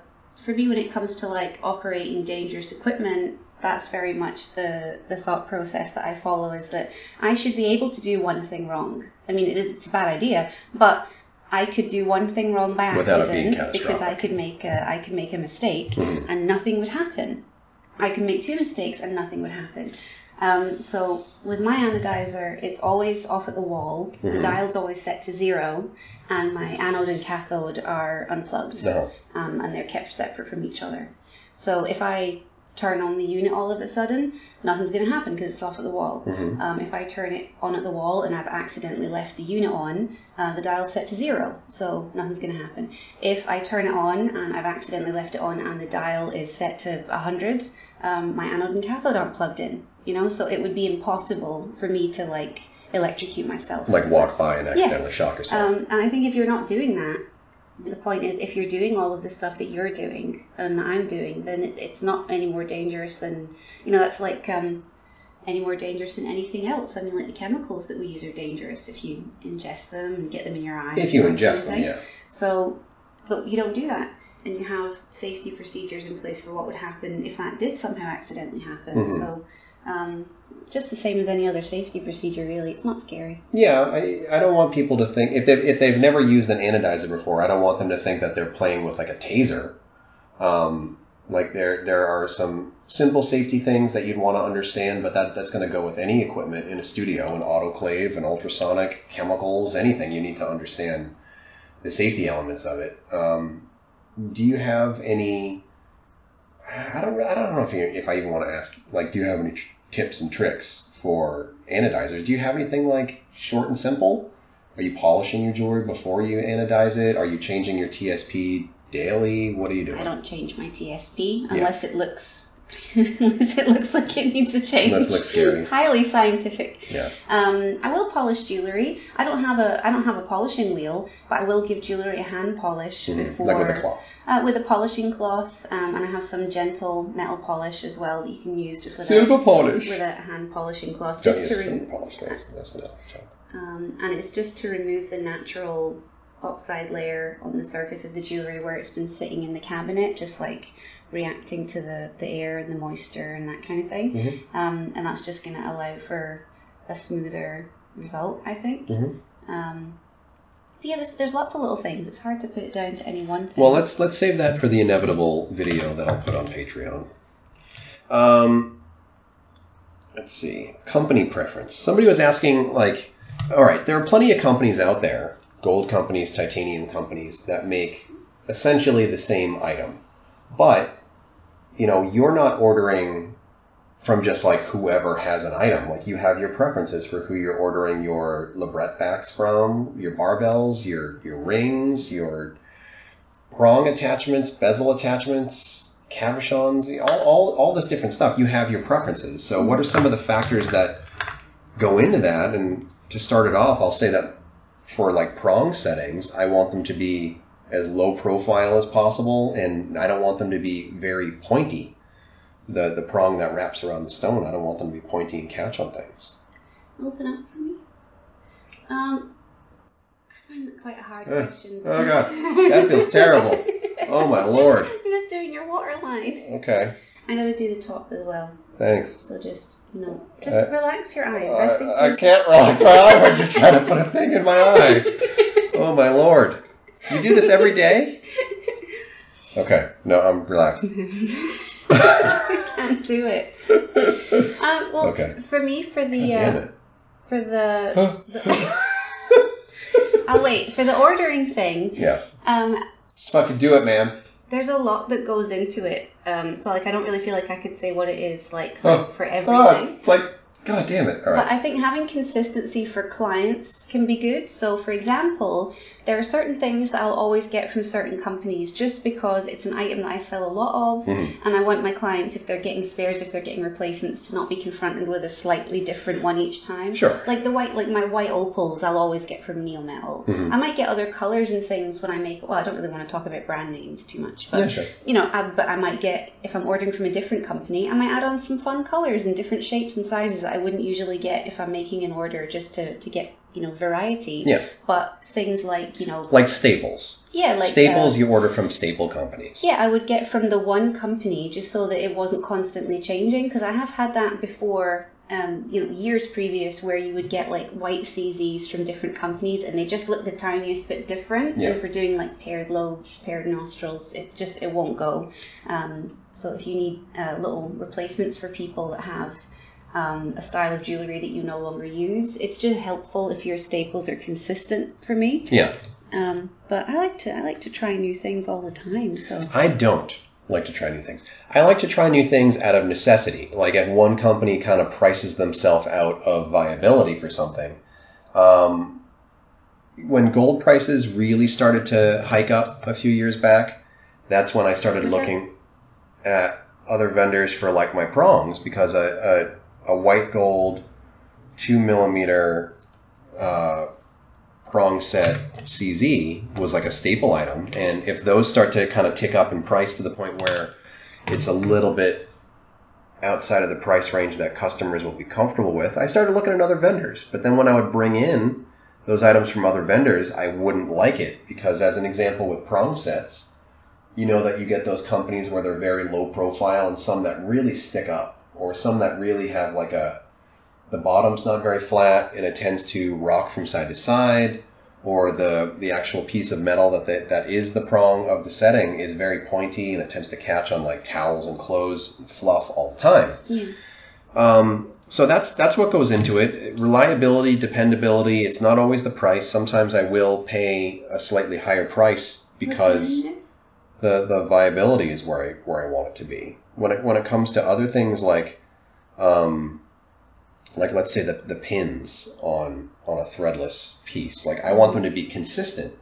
for me, when it comes to like operating dangerous equipment, that's very much the, the thought process that I follow, is that I should be able to do one thing wrong. I mean, it's a bad idea, but I could do one thing wrong by accident because I could make a, I could make a mistake mm-hmm. and nothing would happen. I could make two mistakes and nothing would happen. Um, so with my anodizer, it's always off at the wall. Mm-hmm. The dial's always set to zero, and my anode and cathode are unplugged, no. um, and they're kept separate from each other. So if I turn on the unit all of a sudden, nothing's going to happen because it's off at the wall. Mm-hmm. Um, if I turn it on at the wall and I've accidentally left the unit on, uh, the dial's set to zero, so nothing's going to happen. If I turn it on and I've accidentally left it on and the dial is set to one hundred, um, my anode and cathode aren't plugged in, you know, so it would be impossible for me to, like, electrocute myself. Like walk by and accidentally yeah. shock yourself. Um, and I think if you're not doing that, the point is, if you're doing all of the stuff that you're doing and I'm doing, then it, it's not any more dangerous than, you know, that's like um, any more dangerous than anything else. I mean, like the chemicals that we use are dangerous if you ingest them and get them in your eye. If you ingest them, yeah. So, but you don't do that. And you have safety procedures in place for what would happen if that did somehow accidentally happen. Mm-hmm. So, um, just the same as any other safety procedure, really. It's not scary. Yeah, I I don't want people to think, if they've, if they've never used an anodizer before, I don't want them to think that they're playing with like a taser. Um, like there there are some simple safety things that you'd want to understand, but that, that's going to go with any equipment in a studio, an autoclave, an ultrasonic, chemicals, anything. You need to understand the safety elements of it. Um, do you have any, I don't I don't know if, you, if I even want to ask, like, do you have any tr- tips and tricks for anodizers? Do you have anything like short and simple? Are you polishing your jewelry before you anodize it? Are you changing your T S P daily? What are you doing? I don't change my T S P unless yeah. it looks unless it looks like it needs a change. Unless it looks scary. Highly scientific. Yeah. Um, I will polish jewelry. I don't have a I don't have a polishing wheel, but I will give jewelry a hand polish mm-hmm. before. Like with a cloth. Uh, with a polishing cloth, um, and I have some gentle metal polish as well that you can use just with silver a polish. With a hand polishing cloth. Don't just use to silver re- polish. That's, that's enough. Um, and it's just to remove the natural oxide layer on the surface of the jewelry where it's been sitting in the cabinet, just like reacting to the, the air and the moisture and that kind of thing. Mm-hmm. Um, and that's just going to allow for a smoother result, I think. Mm-hmm. Um, Yeah, there's, there's lots of little things. It's hard to put it down to any one thing. Well, let's let's save that for the inevitable video that I'll put on Patreon. Um, let's see. Company preference. Somebody was asking, like, all right, there are plenty of companies out there, gold companies, titanium companies, that make essentially the same item. But, you know, you're not ordering from just, like, whoever has an item. Like, you have your preferences for who you're ordering your labret backs from, your barbells, your, your rings, your prong attachments, bezel attachments, cabochons, all, all all this different stuff. You have your preferences. So what are some of the factors that go into that? And to start it off, I'll say that for, like, prong settings, I want them to be as low profile as possible, and I don't want them to be very pointy. The the prong that wraps around the stone, I don't want them to be pointy and catch on things. Open up for me. Um, I find that quite a hard uh, question. Oh god, that feels terrible. Oh my lord. I'm just doing your water line. Okay. I gotta do the top as well. Thanks. So just you know, just uh, relax your eye. Uh, I can't relax my eye when you're trying to put a thing in my eye. Oh my lord. You do this every day? Okay. No, I'm relaxed. I can't do it. Um, well, okay. f- for me, for the uh, for the, the I'll wait for the ordering thing. Yeah. Um, Just fucking do it, man. There's a lot that goes into it. Um, so, like, I don't really feel like I could say what it is, like, oh, for everything. Oh, like, God damn it. All right. But I think having consistency for clients can be good. So, for example, there are certain things that I'll always get from certain companies just because it's an item that I sell a lot of. Mm-hmm. And I want my clients, if they're getting spares, if they're getting replacements, to not be confronted with a slightly different one each time. Sure. Like the white, like my white opals, I'll always get from Neo Metal. Mm-hmm. I might get other colors and things when I make, well, I don't really want to talk about brand names too much. But, yeah, sure. You know, I, but I might get, if I'm ordering from a different company, I might add on some fun colors and different shapes and sizes that I wouldn't usually get if I'm making an order just to, to get, you know, variety. Yeah. But things like, you know... Like Staples. Yeah, like... Staples, uh, you order from staple companies. Yeah, I would get from the one company just so that it wasn't constantly changing, because I have had that before, um, you know, years previous, where you would get, like, white C Zs from different companies, and they just look the tiniest bit different. Yeah. And if we're doing, like, paired lobes, paired nostrils, it just, it won't go. Um, so if you need uh, little replacements for people that have... Um, a style of jewelry that you no longer use. It's just helpful if your staples are consistent for me. Yeah. Um, but I like to I like to try new things all the time. So I don't like to try new things. I like to try new things out of necessity. Like if one company kind of prices themselves out of viability for something. Um, when gold prices really started to hike up a few years back, that's when I started okay. looking at other vendors for like my prongs, because I. I a white gold two millimeter uh, prong set C Z was like a staple item. And if those start to kind of tick up in price to the point where it's a little bit outside of the price range that customers will be comfortable with, I started looking at other vendors. But then when I would bring in those items from other vendors, I wouldn't like it because, as an example, with prong sets, you know that you get those companies where they're very low profile and some that really stick up. Or some that really have like a, the bottom's not very flat and it tends to rock from side to side, or the the actual piece of metal that they, that is the prong of the setting is very pointy and it tends to catch on like towels and clothes and fluff all the time. Yeah. Um, so that's that's what goes into it. Reliability, dependability, it's not always the price. Sometimes I will pay a slightly higher price because the, the viability is where I, where I want it to be. When it when it comes to other things like, um, like let's say the the pins on on a threadless piece, like I want them to be consistent.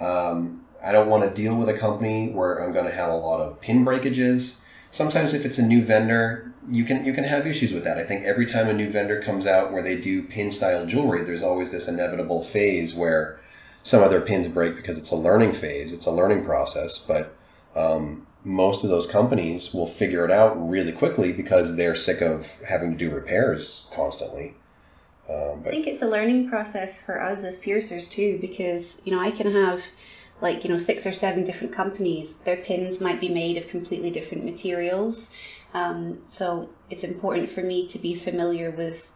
Um, I don't want to deal with a company where I'm going to have a lot of pin breakages. Sometimes if it's a new vendor, you can you can have issues with that. I think every time a new vendor comes out where they do pin style jewelry, there's always this inevitable phase where some of their pins break because it's a learning phase, it's a learning process, but. Um, most of those companies will figure it out really quickly because they're sick of having to do repairs constantly. Um, but I think it's a learning process for us as piercers too, because, you know, I can have like, you know, six or seven different companies. Their pins might be made of completely different materials. Um, so it's important for me to be familiar with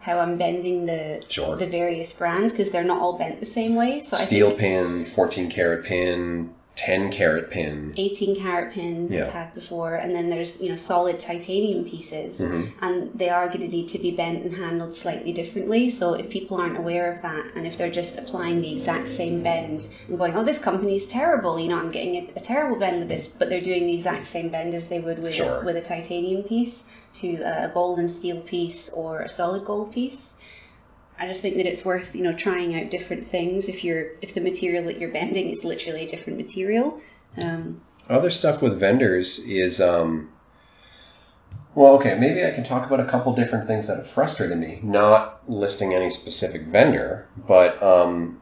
how I'm bending the sure. the various brands, because they're not all bent the same way. So Steel I think pin, fourteen karat pin, ten carat pin, eighteen carat pin yeah. I've had before, and then there's, you know, solid titanium pieces, mm-hmm. and they are going to need to be bent and handled slightly differently. So if people aren't aware of that, and if they're just applying the exact same bend and going, oh, this company's terrible, you know, I'm getting a, a terrible bend with this, but they're doing the exact same bend as they would with sure. with a titanium piece to a gold and steel piece or a solid gold piece. I just think that it's worth, you know, trying out different things if you're if the material that you're bending is literally a different material. Um, Other stuff with vendors is, um, well, okay, maybe I can talk about a couple different things that have frustrated me. Not listing any specific vendor, but um,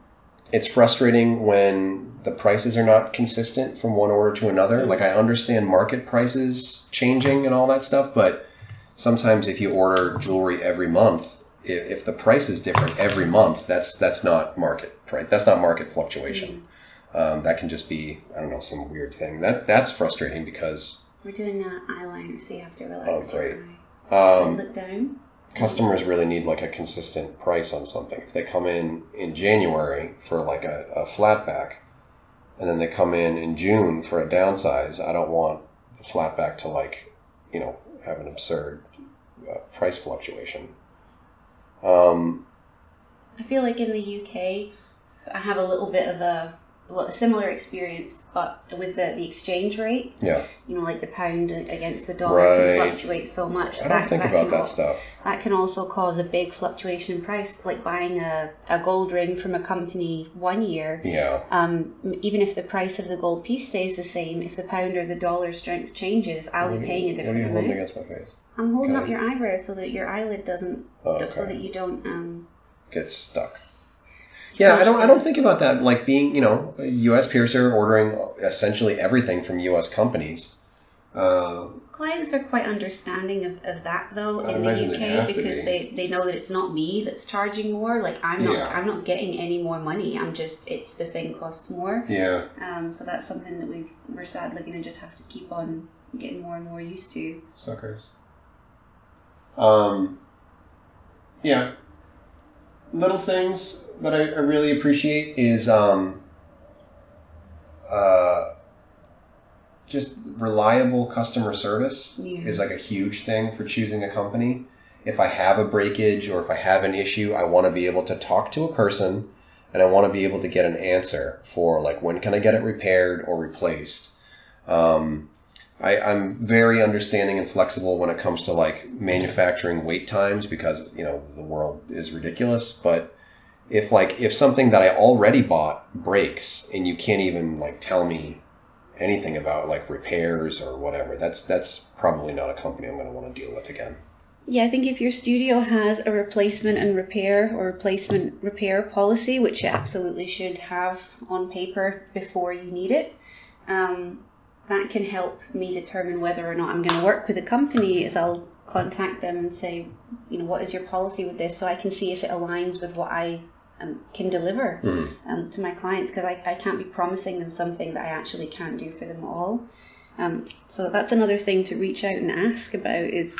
it's frustrating when the prices are not consistent from one order to another. Mm-hmm. Like I understand market prices changing and all that stuff, but sometimes if you order jewelry every month. If the price is different every month, that's that's not market price. That's not market fluctuation. Mm-hmm. Um, that can just be, I don't know, some weird thing. That that's frustrating because we're doing an eyeliner, so you have to relax. Oh, that's right. Um, look down. Customers really need like a consistent price on something. If they come in in January for like a, a flat back, and then they come in in June for a downsize, I don't want the flat back to like, you know, have an absurd uh, price fluctuation. Um, I feel like in the U K, I have a little bit of a well, a similar experience, but with the, the exchange rate. Yeah. You know, like the pound against the dollar right. can fluctuate so much. I that, don't think that about that al- stuff. That can also cause a big fluctuation in price, like buying a, a gold ring from a company one year. Yeah. Um, even if the price of the gold piece stays the same, if the pound or the dollar strength changes, I'll what be paying you, a different amount. What are you holding against my face? I'm holding can up I... your eyebrow so that your eyelid doesn't, oh, okay. so that you don't um, get stuck. Yeah, I don't. I don't think about that. Like being, you know, a U S piercer ordering essentially everything from U S companies. Uh, Clients are quite understanding of, of that though in the U K because they, they know that it's not me that's charging more. Like I'm not. Yeah. I'm not getting any more money. I'm just. It's the thing costs more. Yeah. Um. So that's something that we've we're sadly going to just have to keep on getting more and more used to. Suckers. Um. Yeah. Little things that I, I really appreciate is um, uh, just reliable customer service yeah. is like a huge thing for choosing a company. If I have a breakage or if I have an issue, I want to be able to talk to a person and I want to be able to get an answer for like, when can I get it repaired or replaced? Um, I, I'm very understanding and flexible when it comes to like manufacturing wait times because, you know, the world is ridiculous. But if like if something that I already bought breaks and you can't even like tell me anything about like repairs or whatever, that's that's probably not a company I'm going to want to deal with again. Yeah, I think if your studio has a replacement and repair or replacement repair policy, which you absolutely should have on paper before you need it, um, that can help me determine whether or not I'm going to work with a company. Is I'll contact them and say, you know, what is your policy with this? So I can see if it aligns with what I um, can deliver mm. um, to my clients, because I, I can't be promising them something that I actually can't do for them all. Um, so that's another thing to reach out and ask about is,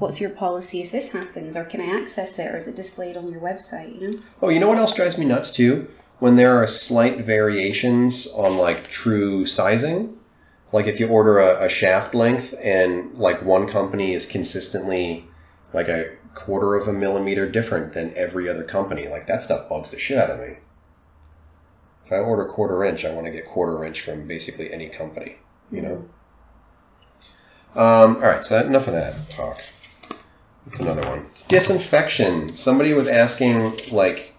what's your policy if this happens? Or can I access it? Or is it displayed on your website? You know? Oh, you know what else drives me nuts too? When there are slight variations on like true sizing. Like if you order a, a shaft length and like one company is consistently like a quarter of a millimeter different than every other company, like that stuff bugs the shit out of me. If I order quarter inch, I want to get quarter inch from basically any company, you know? Mm-hmm. Um, all right, so that, enough of that talk. That's another one. Disinfection. Somebody was asking like,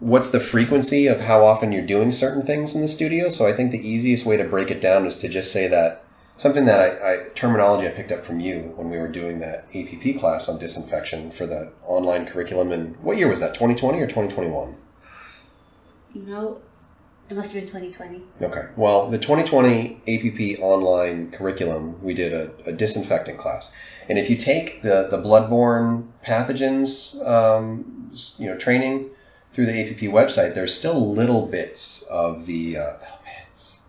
what's the frequency of how often you're doing certain things in the studio? So I think the easiest way to break it down is to just say that something that I, I terminology I picked up from you when we were doing that A P P class on disinfection for the online curriculum. And what year was that? twenty twenty or twenty twenty-one? You know, it must have been twenty twenty. Okay. Well, the twenty twenty A P P online curriculum, we did a, a disinfectant class. And if you take the, the bloodborne pathogens, um, you know, training, through the A P P website, there's still little bits of the uh, little bits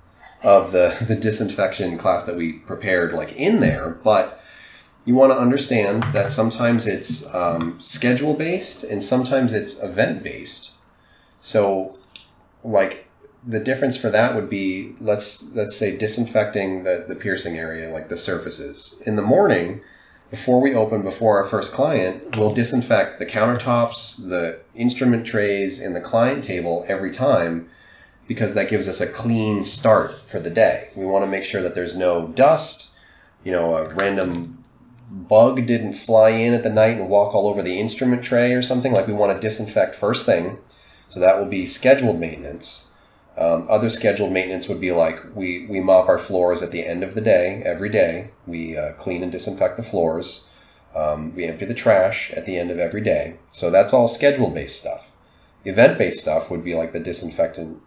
of the, the disinfection class that we prepared like in there, but you want to understand that sometimes it's um, schedule based and sometimes it's event based. So like the difference for that would be let's let's say disinfecting the, the piercing area, like the surfaces. In the morning, before we open, before our first client, we'll disinfect the countertops, the instrument trays, and the client table every time because that gives us a clean start for the day. We want to make sure that there's no dust, you know, a random bug didn't fly in at the night and walk all over the instrument tray or something. Like we want to disinfect first thing, so that will be scheduled maintenance. Um, other scheduled maintenance would be like we, we mop our floors at the end of the day, every day. We uh, clean and disinfect the floors. Um, we empty the trash at the end of every day. So that's all schedule-based stuff. Event-based stuff would be like the disinfectant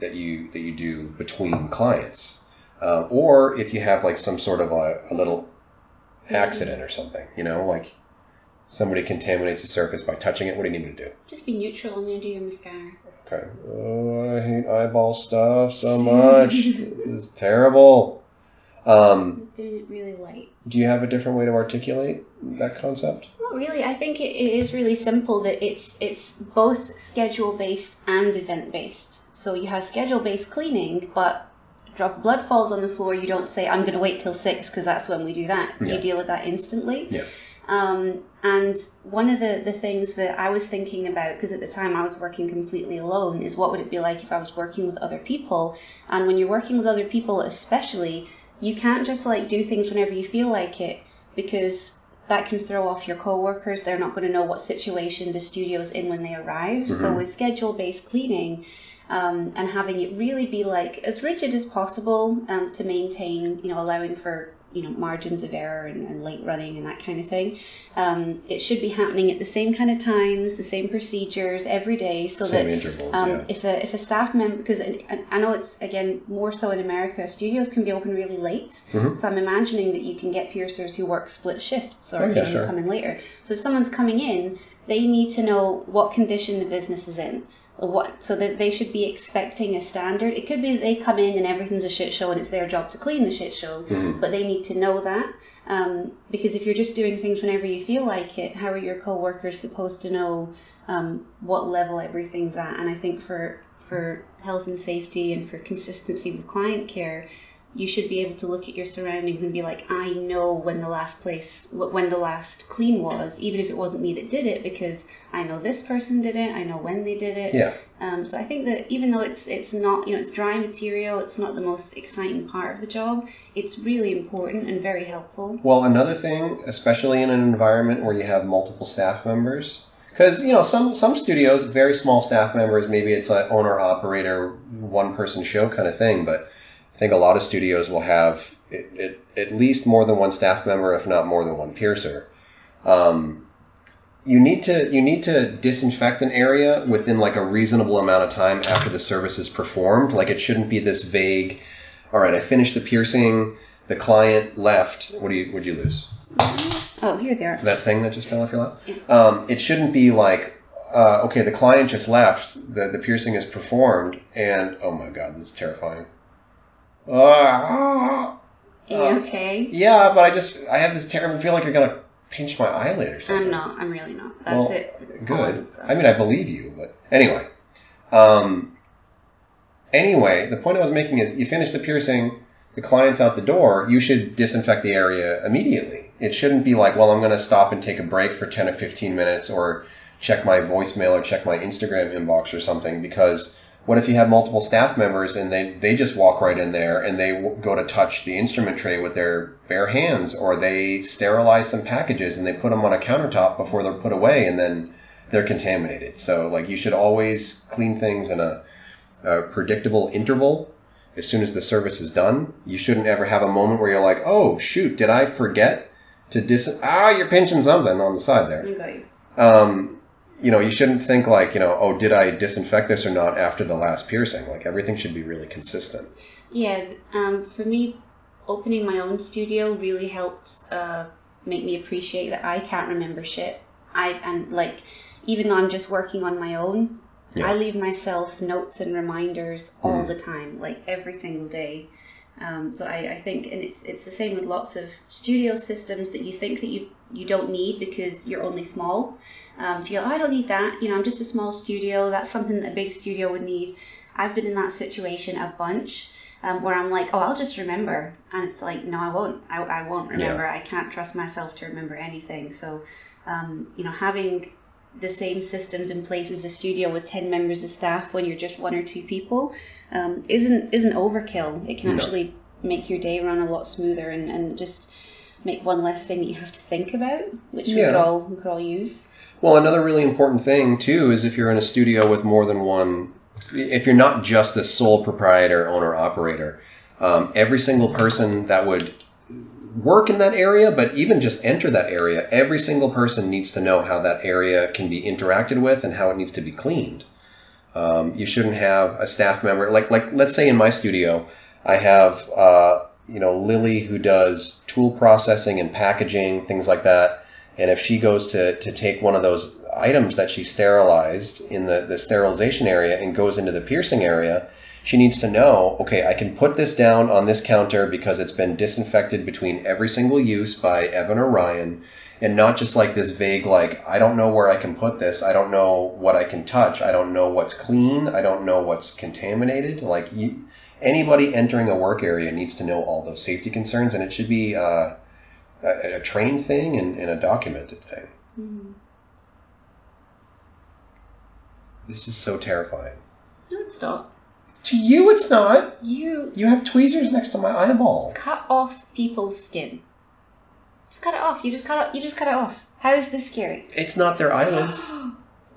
that you that you do between clients. Uh, or if you have like some sort of a, a little accident or something, you know, like somebody contaminates a surface by touching it, what do you need to do? Just be neutral. I'm going to do your mascara. Okay. Oh, I hate eyeball stuff so much. This is terrible. Um, He's doing it really light. Do you have a different way to articulate that concept? Not really. I think it, it is really simple that it's it's both schedule-based and event-based. So you have schedule-based cleaning, but a drop of blood falls on the floor. You don't say, I'm going to wait till six because that's when we do that. Yeah. You deal with that instantly. Yeah. Um, and one of the, the things that I was thinking about, because at the time I was working completely alone, is what would it be like if I was working with other people? And when you're working with other people especially, you can't just like do things whenever you feel like it, because that can throw off your co-workers. They're not going to know what situation the studio's in when they arrive. Mm-hmm. So with schedule-based cleaning, um, and having it really be like as rigid as possible, um, to maintain, you know, allowing for, you know, margins of error and, and late running and that kind of thing. Um, it should be happening at the same kind of times, the same procedures every day, so same that intervals, um, yeah. if a if a staff member, because I, I know it's again more so in America, studios can be open really late. Mm-hmm. So I'm imagining that you can get piercers who work split shifts or oh, yeah, sure. come in later. So if someone's coming in, they need to know what condition the business is in. What, so that they should be expecting a standard. It could be that they come in and everything's a shit show and it's their job to clean the shit show, mm-hmm. but they need to know that, um, because if you're just doing things whenever you feel like it, how are your co-workers supposed to know um, what level everything's at? And I think for for health and safety and for consistency with client care, you should be able to look at your surroundings and be like, I know when the last place, when the last clean was, even if it wasn't me that did it, because I know this person did it, I know when they did it. Yeah. Um, so I think that even though it's it's not, you know, it's dry material, it's not the most exciting part of the job, it's really important and very helpful. Well, another thing, especially in an environment where you have multiple staff members, because, you know, some, some studios, very small staff members, maybe it's an owner-operator, one-person show kind of thing, but I think a lot of studios will have it, it, at least more than one staff member, if not more than one piercer. Um, you need to you need to disinfect an area within like a reasonable amount of time after the service is performed. Like it shouldn't be this vague. All right, I finished the piercing. The client left. What do you would you lose? Oh, here they are. That thing that just fell off your lap. Yeah. Um, it shouldn't be like. Uh, okay, the client just left. The the piercing is performed, and oh my god, this is terrifying. Uh, Are you uh, okay? Yeah, but I just, I have this terrible, I feel like you're going to pinch my eyelid or something. I'm not, I'm really not. That's well, it. Good. I mean, I believe you, but anyway. Um, anyway, the point I was making is you finish the piercing, the client's out the door, you should disinfect the area immediately. It shouldn't be like, well, I'm going to stop and take a break for ten or fifteen minutes or check my voicemail or check my Instagram inbox or something, because what if you have multiple staff members and they, they just walk right in there and they w- go to touch the instrument tray with their bare hands, or they sterilize some packages and they put them on a countertop before they're put away and then they're contaminated. So like you should always clean things in a, a predictable interval as soon as the service is done. You shouldn't ever have a moment where you're like, oh, shoot, did I forget to dis... Ah, you're pinching something on the side there. Okay. Um, You know, you shouldn't think like, you know, oh, did I disinfect this or not after the last piercing? Like, everything should be really consistent. Yeah, um, for me, opening my own studio really helped uh, make me appreciate that I can't remember shit. I and, like, even though I'm just working on my own, yeah. I leave myself notes and reminders all mm. the time, like, every single day. Um, so I, I think, and it's it's the same with lots of studio systems that you think that you, you don't need because you're only small. Um, so you're like, oh, I don't need that. You know, I'm just a small studio. That's something that a big studio would need. I've been in that situation a bunch um, where I'm like, oh, I'll just remember. And it's like, no, I won't. I, I won't remember. Yeah. I can't trust myself to remember anything. So, um, you know, having the same systems in place as a studio with ten members of staff when you're just one or two people um, isn't isn't overkill. It can no. actually make your day run a lot smoother and, and just make one less thing that you have to think about, which yeah. we could all we could all use. Well, another really important thing, too, is if you're in a studio with more than one, if you're not just the sole proprietor, owner, operator, um, every single person that would work in that area, but even just enter that area, every single person needs to know how that area can be interacted with and how it needs to be cleaned. Um, you shouldn't have a staff member, like, like let's say in my studio, I have, uh, you know, Lily who does tool processing and packaging, things like that. And if she goes to, to take one of those items that she sterilized in the, the sterilization area and goes into the piercing area, she needs to know, okay, I can put this down on this counter because it's been disinfected between every single use by Evan or Ryan, and not just like this vague, like, I don't know where I can put this. I don't know what I can touch. I don't know what's clean. I don't know what's contaminated. Like you, anybody entering a work area needs to know all those safety concerns, and it should be... Uh, a, a trained thing and, and a documented thing. Mm-hmm. This is so terrifying. No, it's not. To you, it's not. You you have tweezers next to my eyeball. Cut off people's skin. Just cut it off. You just cut it, you just cut it off. How is this scary? It's not their eyelids.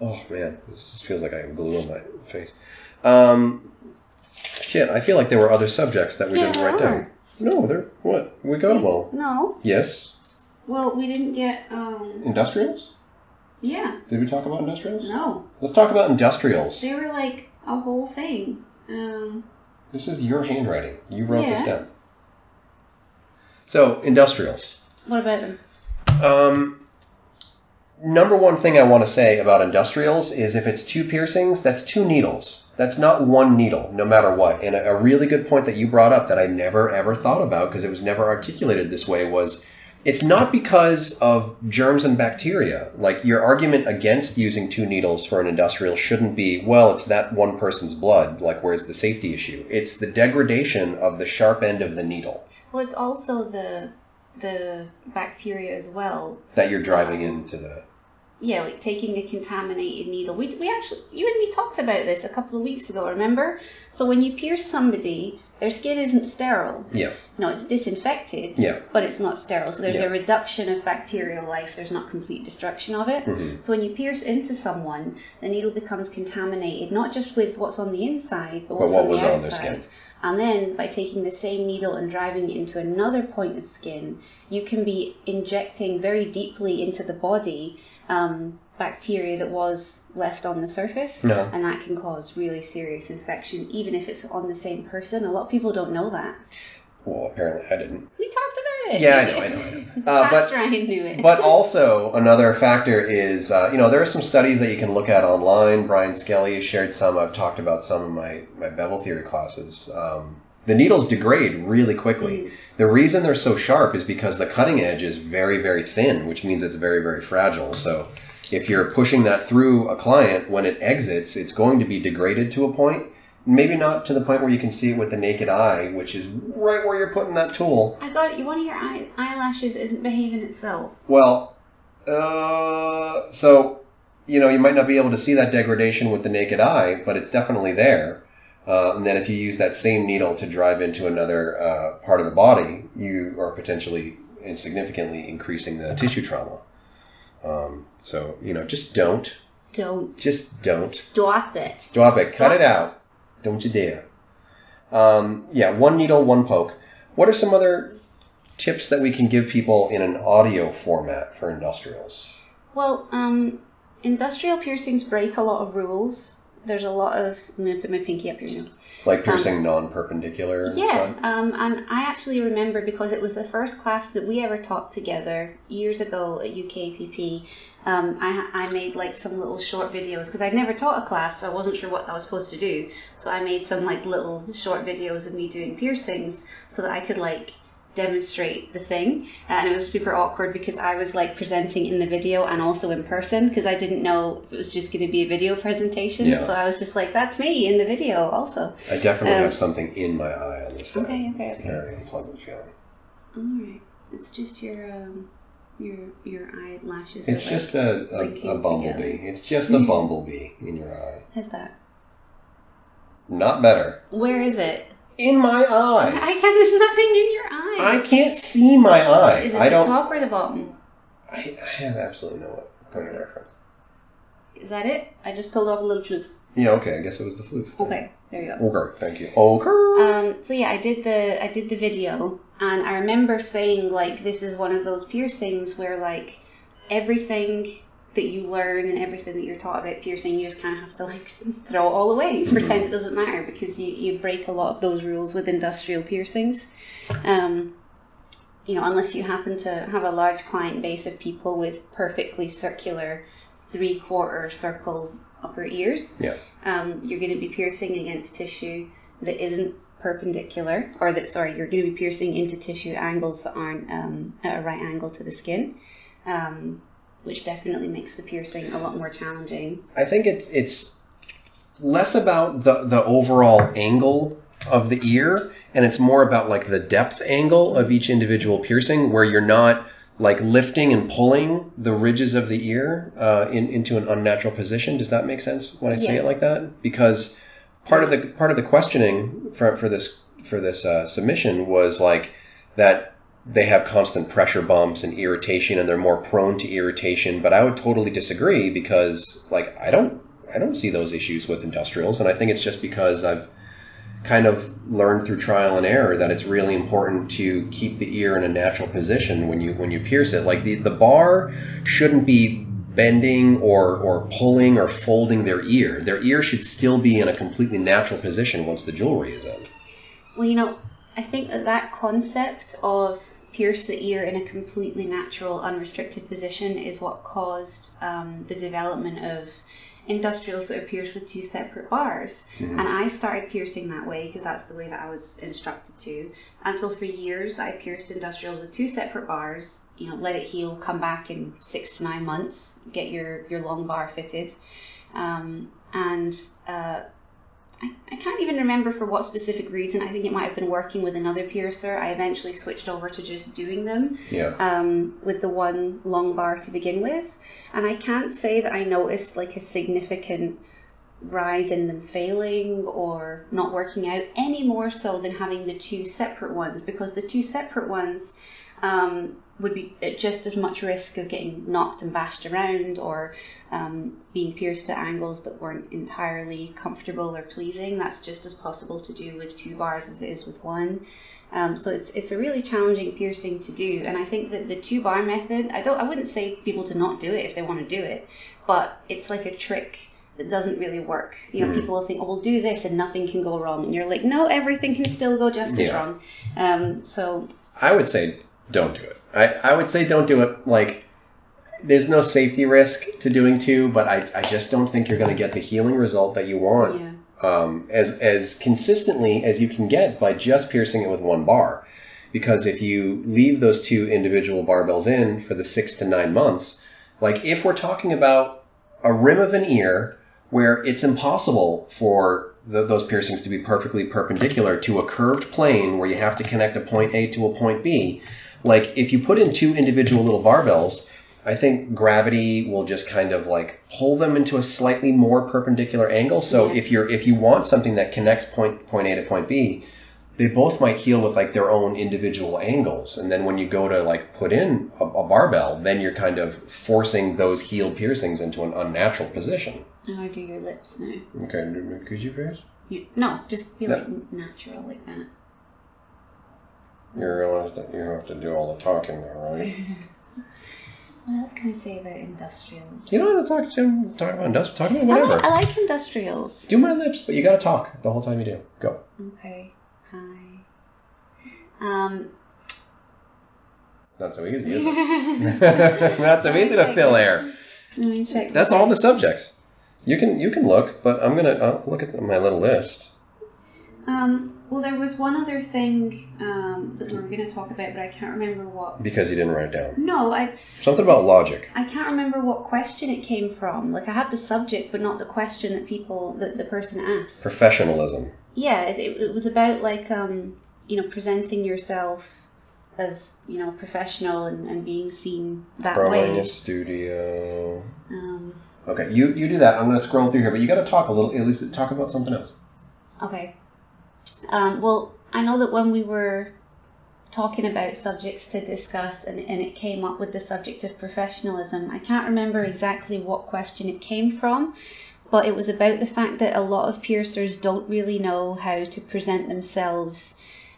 Oh, man. This just feels like I have glue on my face. Um, shit, I feel like there were other subjects that we yeah, didn't write down. No, there. What? We got See, them all. No. Yes. Well, we didn't get... Um, industrials? Yeah. Did we talk about industrials? No. Let's talk about industrials. They were like a whole thing. Um, this is your handwriting. You wrote yeah. this down. So, industrials. What about them? Um, number one thing I want to say about industrials is if it's two piercings, that's two needles. That's not one needle, no matter what. And a, a really good point that you brought up that I never, ever thought about because it was never articulated this way was it's not because of germs and bacteria. Like, your argument against using two needles for an industrial shouldn't be, well, it's that one person's blood. Like, where's the safety issue? It's the degradation of the sharp end of the needle. Well, it's also the... the bacteria as well that you're driving um, into the yeah like taking a contaminated needle. We we actually, you and me talked about this a couple of weeks ago, remember? So when you pierce somebody, their skin isn't sterile. Yeah. No, it's disinfected. Yeah. But it's not sterile, so there's yeah. a reduction of bacterial life. There's not complete destruction of it. Mm-hmm. So when you pierce into someone, the needle becomes contaminated not just with what's on the inside but what's but what on was the outside on their skin. And then by taking the same needle and driving it into another point of skin, you can be injecting very deeply into the body um, bacteria that was left on the surface. No. And that can cause really serious infection, even if it's on the same person. A lot of people don't know that. Well, apparently I didn't. We talked about it. Yeah, I know, I know, I know. Uh, That's but, Ryan knew it. But also, another factor is, uh, you know, there are some studies that you can look at online. Brian Skelly has shared some. I've talked about some in my, my bevel theory classes. Um, the needles degrade really quickly. Mm. The reason they're so sharp is because the cutting edge is very, very thin, which means it's very, very fragile. So if you're pushing that through a client, when it exits, it's going to be degraded to a point. Maybe not to the point where you can see it with the naked eye, which is right where you're putting that tool. I got it. One of your eye- eyelashes isn't behaving itself. Well, uh, so, you know, you might not be able to see that degradation with the naked eye, but it's definitely there. Uh, and then if you use that same needle to drive into another uh, part of the body, you are potentially and significantly increasing the tissue trauma. Um, so, you know, just don't. Don't. Just don't. Stop it. Stop it. Stop. Cut it out. Don't you dare. Um, yeah, one needle, one poke. What are some other tips that we can give people in an audio format for industrials? Well, um, industrial piercings break a lot of rules. There's a lot of... I'm going to put my pinky up your nose. Like piercing um, non-perpendicular? Yeah, and, um, and I actually remember because it was the first class that we ever taught together years ago at U K A P P. Um, I, I made like some little short videos because I'd never taught a class, so I wasn't sure what I was supposed to do. So I made some like little short videos of me doing piercings so that I could like demonstrate the thing. And it was super awkward because I was like presenting in the video and also in person because I didn't know if it was just going to be a video presentation. Yeah. So I was just like, that's me in the video also. I definitely um, have something in my eye on this side. Okay, okay, it's okay. Very unpleasant feeling. All right, it's just your. Um... Your your eyelashes. It's like just a, a, a bumblebee. Together. It's just a bumblebee in your eye. How's that? Not better. Where is it? In my eye. I can't. There's nothing in your eye. I can't see my eye. Is it I the don't, top or the bottom? I, I have absolutely no point of reference. Is that it? I just pulled off a little floof. Yeah. Okay. I guess it was the floof. Thing. Okay. There you go. Okay. Thank you. Okay. Um. So yeah, I did the I did the video. And I remember saying, like, this is one of those piercings where, like, everything that you learn and everything that you're taught about piercing, you just kind of have to, like, throw it all away. Mm-hmm. Pretend it doesn't matter because you, you break a lot of those rules with industrial piercings. Um, you know, unless you happen to have a large client base of people with perfectly circular three-quarter circle upper ears, yeah. um, you're going to be piercing against tissue that isn't perpendicular, or that, sorry, you're going to be piercing into tissue angles that aren't um, at a right angle to the skin, um, which definitely makes the piercing a lot more challenging. I think it's it's less about the, the overall angle of the ear, and it's more about like the depth angle of each individual piercing, where you're not like lifting and pulling the ridges of the ear uh, in, into an unnatural position. Does that make sense when I say yeah. it like that? Because part of the part of the questioning for for this for this uh, submission was like that they have constant pressure bumps and irritation, and they're more prone to irritation. But I would totally disagree, because like I don't I don't see those issues with industrials, and I think it's just because I've kind of learned through trial and error that it's really important to keep the ear in a natural position when you when you pierce it. Like the, the bar shouldn't be bending or or pulling or folding their ear. Their ear should still be in a completely natural position once the jewelry is in. Well, you know, I think that that concept of pierce the ear in a completely natural, unrestricted position is what caused um, the development of industrials that are pierced with two separate bars. Mm-hmm. And I started piercing that way because that's the way that I was instructed to. And so for years, I pierced industrials with two separate bars, you know, let it heal, come back in six to nine months, get your, your long bar fitted. Um, and uh, I, I can't even remember for what specific reason. I think it might have been working with another piercer. I eventually switched over to just doing them yeah. um, with the one long bar to begin with. And I can't say that I noticed like a significant rise in them failing or not working out, any more so than having the two separate ones, because the two separate ones um, would be at just as much risk of getting knocked and bashed around, or um, being pierced at angles that weren't entirely comfortable or pleasing. That's just as possible to do with two bars as it is with one. Um, so it's it's a really challenging piercing to do, and I think that the two bar method, I don't I wouldn't say people to not do it if they want to do it, but it's like a trick that doesn't really work. You know, mm. people will think, oh, we'll do this and nothing can go wrong, and you're like, no, everything can still go just yeah. as wrong. Um, so I would say don't do it. I, I would say don't do it. Like, there's no safety risk to doing two, but I I just don't think you're going to get the healing result that you want. Yeah. Um, as as consistently as you can get by just piercing it with one bar. Because if you leave those two individual barbells in for the six to nine months, like if we're talking about a rim of an ear where it's impossible for the, those piercings to be perfectly perpendicular to a curved plane where you have to connect a point A to a point B, like if you put in two individual little barbells, I think gravity will just kind of like pull them into a slightly more perpendicular angle. So yeah. if you're if you want something that connects point point A to point B, they both might heal with like their own individual angles. And then when you go to like put in a, a barbell, then you're kind of forcing those healed piercings into an unnatural position. I'm gonna do your lips now. Okay, could you pierce? You, no, just be no. like natural like that. You realize that you have to do all the talking there, right? What else can I say about industrials? You don't have to talk to talk about industrials. Talk about whatever. I like, I like industrials. Do my lips, but you gotta talk the whole time you do. Go. Okay. Hi. Um. Not so easy, is it? Not so easy to fill air. Let me check. That's all the subjects. You can you can look, but I'm gonna I'll look at my little list. Um. Well, there was one other thing um, that we were going to talk about, but I can't remember what. Because you didn't write it down. No, I... Something about logic. I can't remember what question it came from. Like, I have the subject, but not the question that people, that the person asked. Professionalism. Yeah, it, it was about, like, um, you know, presenting yourself as, you know, professional and, and being seen that Pro way. Pro minus studio. Um, okay, you, you do that. I'm going to scroll through here, but you got to talk a little, at least talk about something else. Okay. Um, well, I know that when we were talking about subjects to discuss and, and it came up with the subject of professionalism, I can't remember exactly what question it came from, but it was about the fact that a lot of piercers don't really know how to present themselves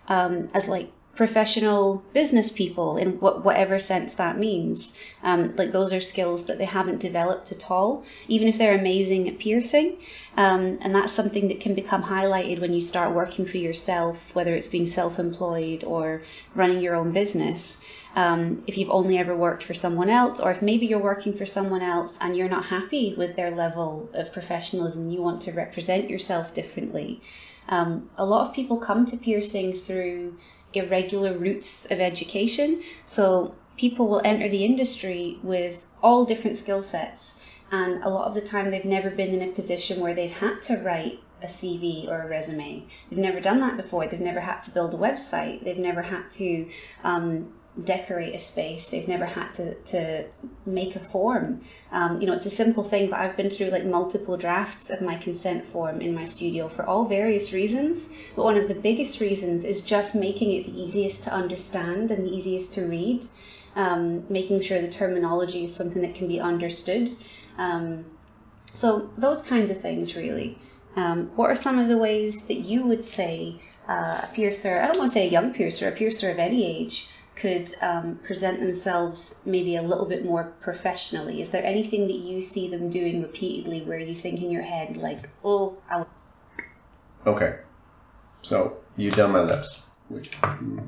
um, as like professional business people in wh- whatever sense that means. Um, like those are skills that they haven't developed at all, even if they're amazing at piercing. Um, and that's something that can become highlighted when you start working for yourself, whether it's being self-employed or running your own business. Um, if you've only ever worked for someone else, or if maybe you're working for someone else and you're not happy with their level of professionalism, you want to represent yourself differently. Um, a lot of people come to piercing through irregular routes of education. So people will enter the industry with all different skill sets, and a lot of the time they've never been in a position where they've had to write a C V or a resume. They've never done that before. They've never had to build a website. They've never had to um, decorate a space. They've never had to, to make a form. Um, you know, it's a simple thing, but I've been through like multiple drafts of my consent form in my studio for all various reasons. But one of the biggest reasons is just making it the easiest to understand and the easiest to read, um, making sure the terminology is something that can be understood. Um, so those kinds of things, really. Um, what are some of the ways that you would say uh, a piercer, I don't want to say a young piercer, a piercer of any age, could um, present themselves maybe a little bit more professionally? Is there anything that you see them doing repeatedly where you think in your head, like, oh, I would... Okay. So, you done my lips. Which, mm.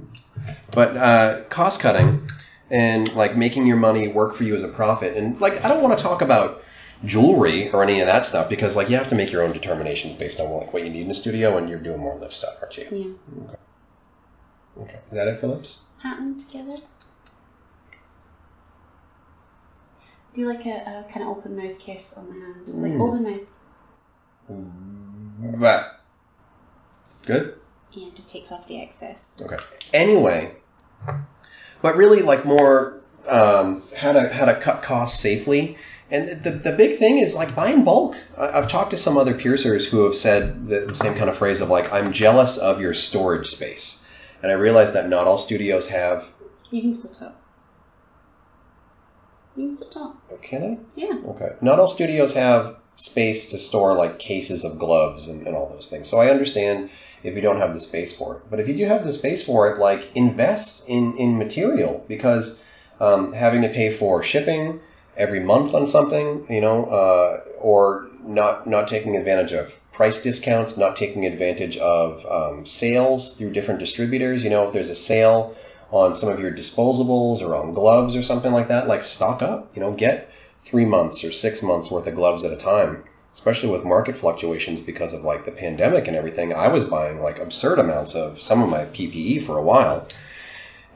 But uh, cost cutting and, like, making your money work for you as a profit. And, like, I don't want to talk about jewelry or any of that stuff because, like, you have to make your own determinations based on, like, what you need in a studio, and you're doing more lip stuff, aren't you? Yeah. Okay. Okay. Is that it for lips? Pat them together. Do like a, a kind of open mouth kiss on the hand. Like mm. open mouth. Right. Good? Yeah, it just takes off the excess. Okay. Anyway, but really like more um, how to how to cut costs safely. And the the big thing is like buy in bulk. I've talked to some other piercers who have said the, the same kind of phrase of like, I'm jealous of your storage space. And I realized that not all studios have... You can still talk. You can still talk. Can I? Yeah. Okay. Not all studios have space to store, like, cases of gloves and, and all those things. So I understand if you don't have the space for it. But if you do have the space for it, like, invest in, in material. Because um, having to pay for shipping every month on something, you know, uh, or not not taking advantage of price discounts, not taking advantage of um, sales through different distributors. You know, if there's a sale on some of your disposables or on gloves or something like that, like stock up, you know, get three months or six months worth of gloves at a time, especially with market fluctuations because of like the pandemic and everything. I was buying like absurd amounts of some of my P P E for a while,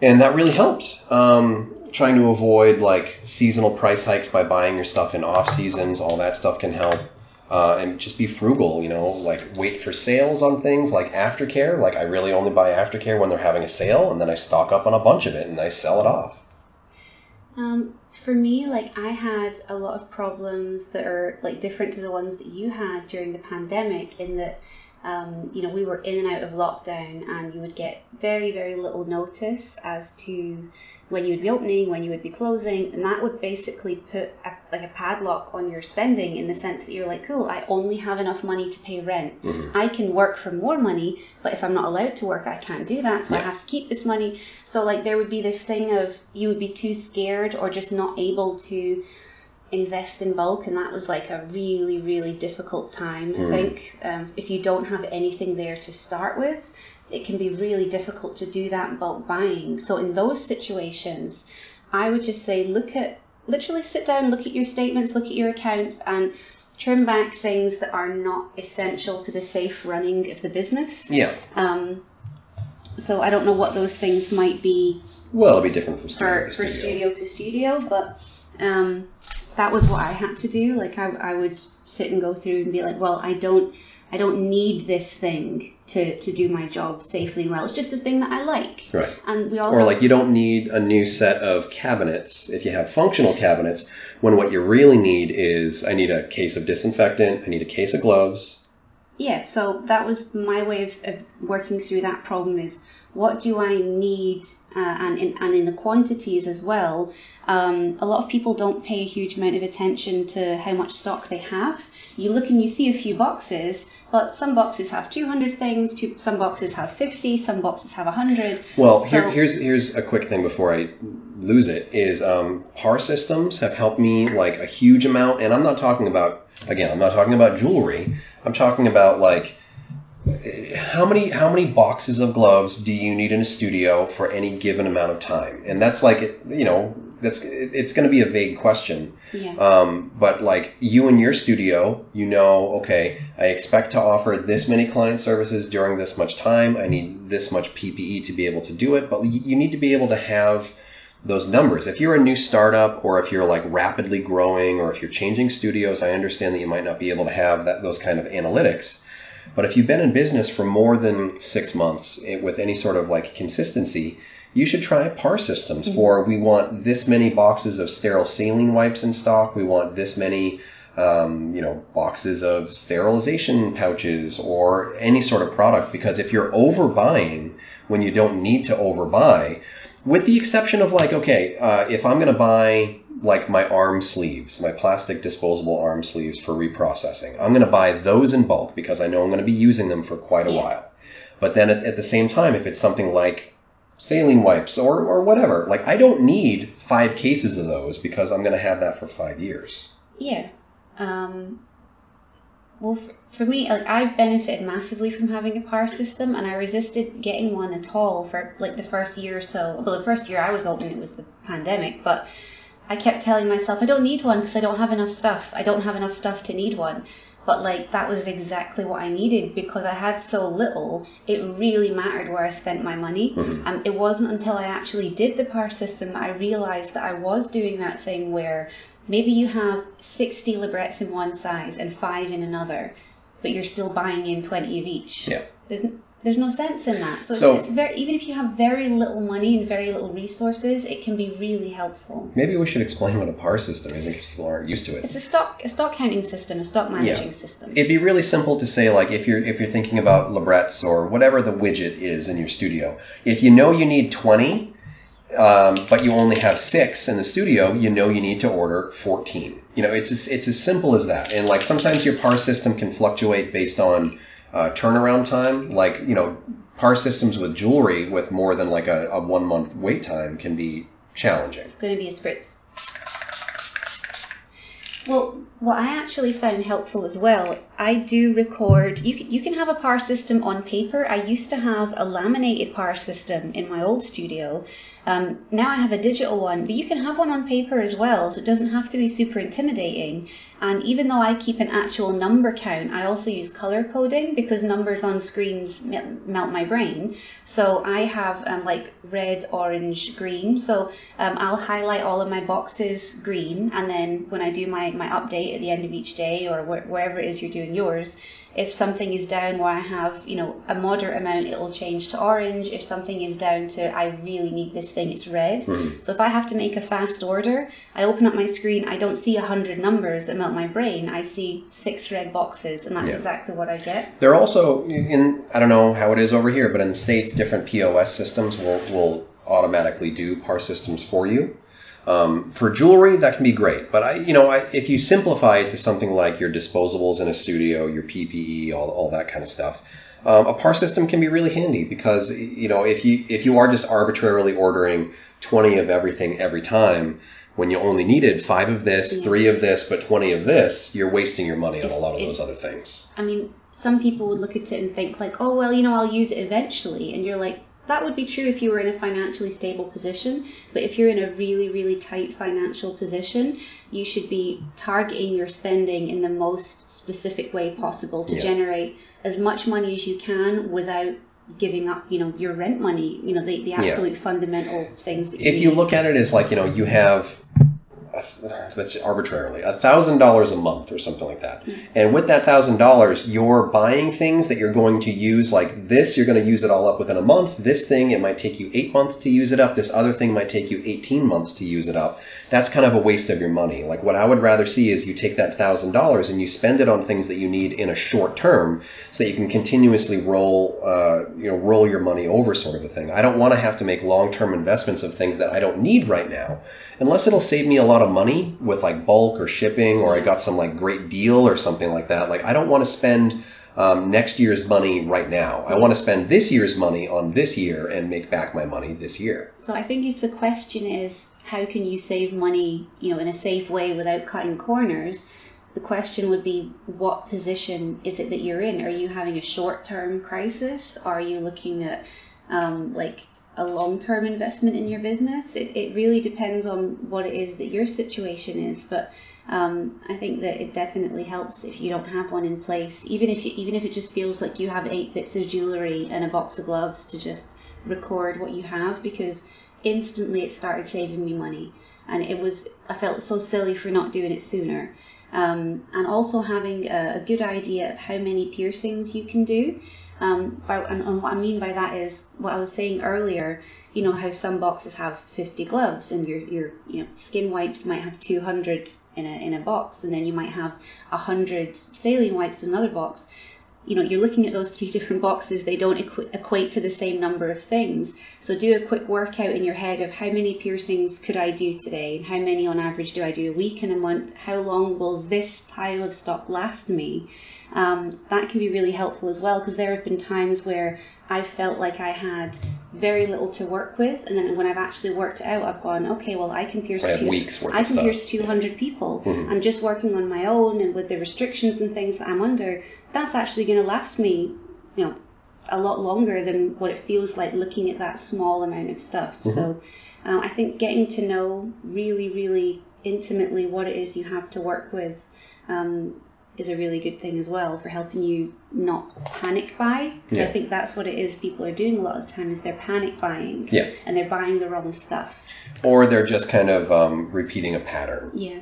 and that really helped. Um, trying to avoid like seasonal price hikes by buying your stuff in off seasons, all that stuff can help. Uh, and just be frugal, you know, like wait for sales on things like aftercare. Like I really only buy aftercare when they're having a sale, and then I stock up on a bunch of it and I sell it off. Um, for me, like I had a lot of problems that are like different to the ones that you had during the pandemic in that, um, you know, we were in and out of lockdown and you would get very, very little notice as to when you would be opening, when you would be closing, and that would basically put a, like a padlock on your spending in the sense that you're like, cool, I only have enough money to pay rent. Mm-hmm. I can work for more money, but if I'm not allowed to work, I can't do that, so yeah. I have to keep this money. So like there would be this thing of you would be too scared or just not able to invest in bulk, and that was like a really, really difficult time, I mm-hmm. think. Um, if you don't have anything there to start with, it can be really difficult to do that bulk buying. So in those situations, I would just say, look at, literally sit down, look at your statements, look at your accounts, and trim back things that are not essential to the safe running of the business. Yeah. Um. So I don't know what those things might be. Well, it'll be different from studio for, to studio. For studio to studio, but um, that was what I had to do. Like I, I would sit and go through and be like, well, I don't, I don't need this thing to, to do my job safely and well. It's just a thing that I like. Right. And we all or have... like you don't need a new set of cabinets if you have functional cabinets when what you really need is I need a case of disinfectant, I need a case of gloves. Yeah, so that was my way of, of working through that problem is what do I need uh, and, in, and in the quantities as well. Um, a lot of people don't pay a huge amount of attention to how much stock they have. You look and you see a few boxes, but some boxes have two hundred things, two, some boxes have fifty, some boxes have one hundred. Well, so, here, here's here's a quick thing before I lose it, is um, P A R systems have helped me like a huge amount, and I'm not talking about, again, I'm not talking about jewelry. I'm talking about like how many how many boxes of gloves do you need in a studio for any given amount of time? And that's like, you know, that's it's going to be a vague question. Yeah. Um, but like you and your studio, you know, okay, I expect to offer this many client services during this much time. I need this much P P E to be able to do it. But you need to be able to have those numbers. If you're a new startup or if you're like rapidly growing or if you're changing studios, I understand that you might not be able to have that those kind of analytics. But if you've been in business for more than six months with any sort of like consistency, you should try PAR systems mm-hmm. for we want this many boxes of sterile saline wipes in stock. We want this many, um, you know, boxes of sterilization pouches or any sort of product. Because if you're overbuying when you don't need to overbuy, with the exception of like, okay, uh, if I'm going to buy like my arm sleeves, my plastic disposable arm sleeves for reprocessing, I'm going to buy those in bulk because I know I'm going to be using them for quite a yeah. while. But then at, at the same time, if it's something like saline wipes or, or whatever, like I don't need five cases of those because I'm going to have that for five years. Yeah. Um, well, for, for me, like I've benefited massively from having a PAR system, and I resisted getting one at all for like the first year or so. Well, the first year I was open, it was the pandemic, but I kept telling myself, I don't need one because I don't have enough stuff. I don't have enough stuff to need one. But like that was exactly what I needed because I had so little, it really mattered where I spent my money. Mm-hmm. Um, it wasn't until I actually did the PAR system that I realized that I was doing that thing where maybe you have sixty librettes in one size and five in another, but you're still buying in twenty of each. Yeah. There's There's no sense in that. So, so it's, it's very, even if you have very little money and very little resources, it can be really helpful. Maybe we should explain what a PAR system is in case people aren't used to it. It's a stock a stock counting system, a stock managing yeah. system. It'd be really simple to say, like, if you're if you're thinking about librettes or whatever the widget is in your studio, if you know you need twenty, um, but you only have six in the studio, you know you need to order fourteen. You know, it's as, it's as simple as that. And like sometimes your PAR system can fluctuate based on Uh, turnaround time, like, you know, PAR systems with jewelry with more than like a, a one month wait time can be challenging. It's going to be a spritz. Well, what I actually found helpful as well, I do record, you can, you can have a PAR system on paper. I used to have a laminated PAR system in my old studio. Um, now I have a digital one, but you can have one on paper as well, so it doesn't have to be super intimidating. And even though I keep an actual number count, I also use color coding because numbers on screens melt my brain. So I have um, like red, orange, green. So um, I'll highlight all of my boxes green, and then when I do my, my update at the end of each day or wh- wherever it is you're doing yours, if something is down where I have, you know, a moderate amount, it'll change to orange. If something is down to, I really need this thing, it's red. Mm-hmm. So if I have to make a fast order, I open up my screen, I don't see one hundred numbers that melt my brain. I see six red boxes, and that's yeah. exactly what I get. There are also, in I don't know how it is over here, but in the States, different P O S systems will, will automatically do PAR systems for you. Um, for jewelry, that can be great, but I, you know, I, if you simplify it to something like your disposables in a studio, your P P E, all, all that kind of stuff, um, a PAR system can be really handy because, you know, if you if you are just arbitrarily ordering twenty of everything every time when you only needed five of this, yeah. three of this, but twenty of this, you're wasting your money on a lot of those other things. I mean, some people would look at it and think like, oh well, you know, I'll use it eventually, and you're like, that would be true if you were in a financially stable position, but if you're in a really, really tight financial position, you should be targeting your spending in the most specific way possible to yeah. generate as much money as you can without giving up, you know, your rent money, you know, the, the absolute yeah. fundamental things that you If need. You look at it as like, you know, you have, that's arbitrarily, one thousand dollars a month or something like that. And with that one thousand dollars, you're buying things that you're going to use, like this, you're going to use it all up within a month. This thing, it might take you eight months to use it up. This other thing might take you eighteen months to use it up. That's kind of a waste of your money. Like what I would rather see is you take that one thousand dollars and you spend it on things that you need in a short term so that you can continuously roll, uh, you know, roll your money over sort of a thing. I don't want to have to make long-term investments of things that I don't need right now, unless it'll save me a lot of money with like bulk or shipping, or I got some like great deal or something like that. Like I don't want to spend um, next year's money right now. I want to spend this year's money on this year and make back my money this year. So I think if the question is how can you save money, you know, in a safe way without cutting corners, the question would be what position is it that you're in? Are you having a short-term crisis? Are you looking at um, like a long-term investment in your business? It, it really depends on what it is that your situation is, but um, I think that it definitely helps if you don't have one in place, even if you, even if it just feels like you have eight bits of jewelry and a box of gloves, to just record what you have, because instantly it started saving me money. And it was, I felt so silly for not doing it sooner. Um, and also having a, a good idea of how many piercings you can do. Um, by, and, and what I mean by that is what I was saying earlier, you know, how some boxes have fifty gloves and your, your you know, skin wipes might have two hundred in a, in a box, and then you might have one hundred saline wipes in another box. You know, you're looking at those three different boxes, they don't equ- equate to the same number of things. So do a quick workout in your head of how many piercings could I do today, and how many on average do I do a week and a month, how long will this pile of stock last me? Um, that can be really helpful as well, because there have been times where I felt like I had very little to work with, and then when I've actually worked out, I've gone, okay, well, I can pierce I two, weeks worth I can pierce two hundred people. Mm-hmm. I'm just working on my own, and with the restrictions and things that I'm under, that's actually going to last me, you know, a lot longer than what it feels like looking at that small amount of stuff. Mm-hmm. So um, I think getting to know really, really intimately what it is you have to work with um, is a really good thing as well for helping you not panic buy. Yeah. I think that's what it is people are doing a lot of the time, is they're panic buying. Yeah. And they're buying the wrong stuff. Or they're just kind of um, repeating a pattern. Yeah. Yeah.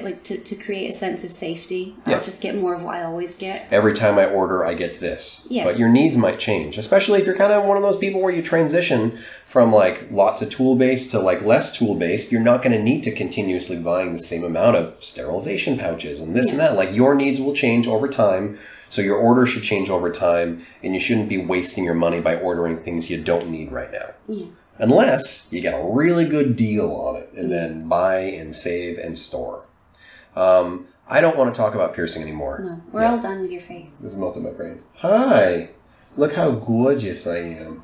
Like to, to create a sense of safety. I'll yeah. just get more of what I always get. Every time I order, I get this. Yeah. But your needs might change, especially if you're kind of one of those people where you transition from like lots of tool-based to like less tool-based. You're not going to need to continuously buying the same amount of sterilization pouches and this yeah. and that. Like your needs will change over time. So your order should change over time, and you shouldn't be wasting your money by ordering things you don't need right now. Yeah. Unless you get a really good deal on it, and then buy and save and store. Um, I don't want to talk about piercing anymore. No, we're yeah. all done with your face. This is melting my brain. Hi. Look how gorgeous I am.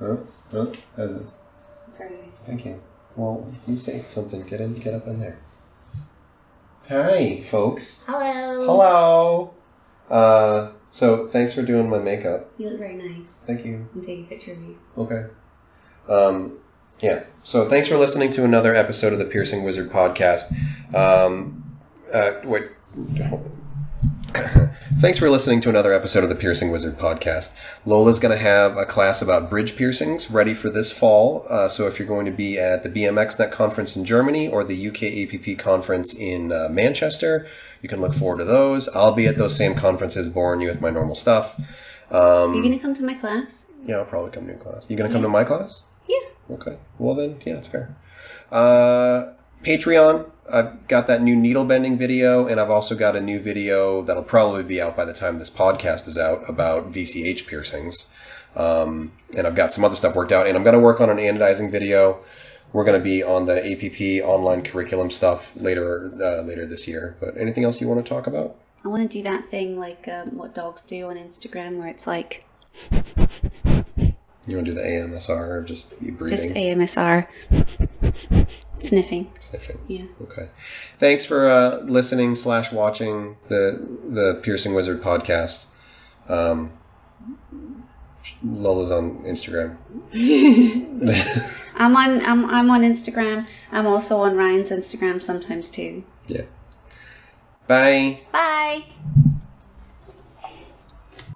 Huh? Huh? How's this? It's very nice. Thank you. Well, you say something. Get in. Get up in there. Hi, folks. Hello. Hello. Uh, so, thanks for doing my makeup. You look very nice. Thank you. I'll take a picture of you. Okay. Um, yeah. So thanks for listening to another episode of the Piercing Wizard podcast. Um, uh, wait. Thanks for listening to another episode of the Piercing Wizard podcast. Lola's going to have a class about bridge piercings ready for this fall. Uh, so if you're going to be at the B M X Net conference in Germany or the U K A P P conference in uh, Manchester, you can look forward to those. I'll be at those same conferences boring you with my normal stuff. Um, you're going to come to my class? Yeah, I'll probably come to your class. You going to come yeah. to my class? Yeah. Okay. Well, then, yeah, it's fair. Uh, Patreon. I've got that new needle bending video, and I've also got a new video that'll probably be out by the time this podcast is out about V C H piercings. Um, and I've got some other stuff worked out, and I'm going to work on an anodizing video. We're going to be on the A P P online curriculum stuff later uh, later this year. But anything else you want to talk about? I want to do that thing like um, what dogs do on Instagram, where it's like... You want to do the A M S R or just you breathing? Just A M S R. Sniffing. Sniffing. Yeah. Okay. Thanks for uh, listening slash watching the the Piercing Wizard podcast. Um, Lola's on Instagram. I'm on I'm I'm on Instagram. I'm also on Ryan's Instagram sometimes too. Yeah. Bye. Bye.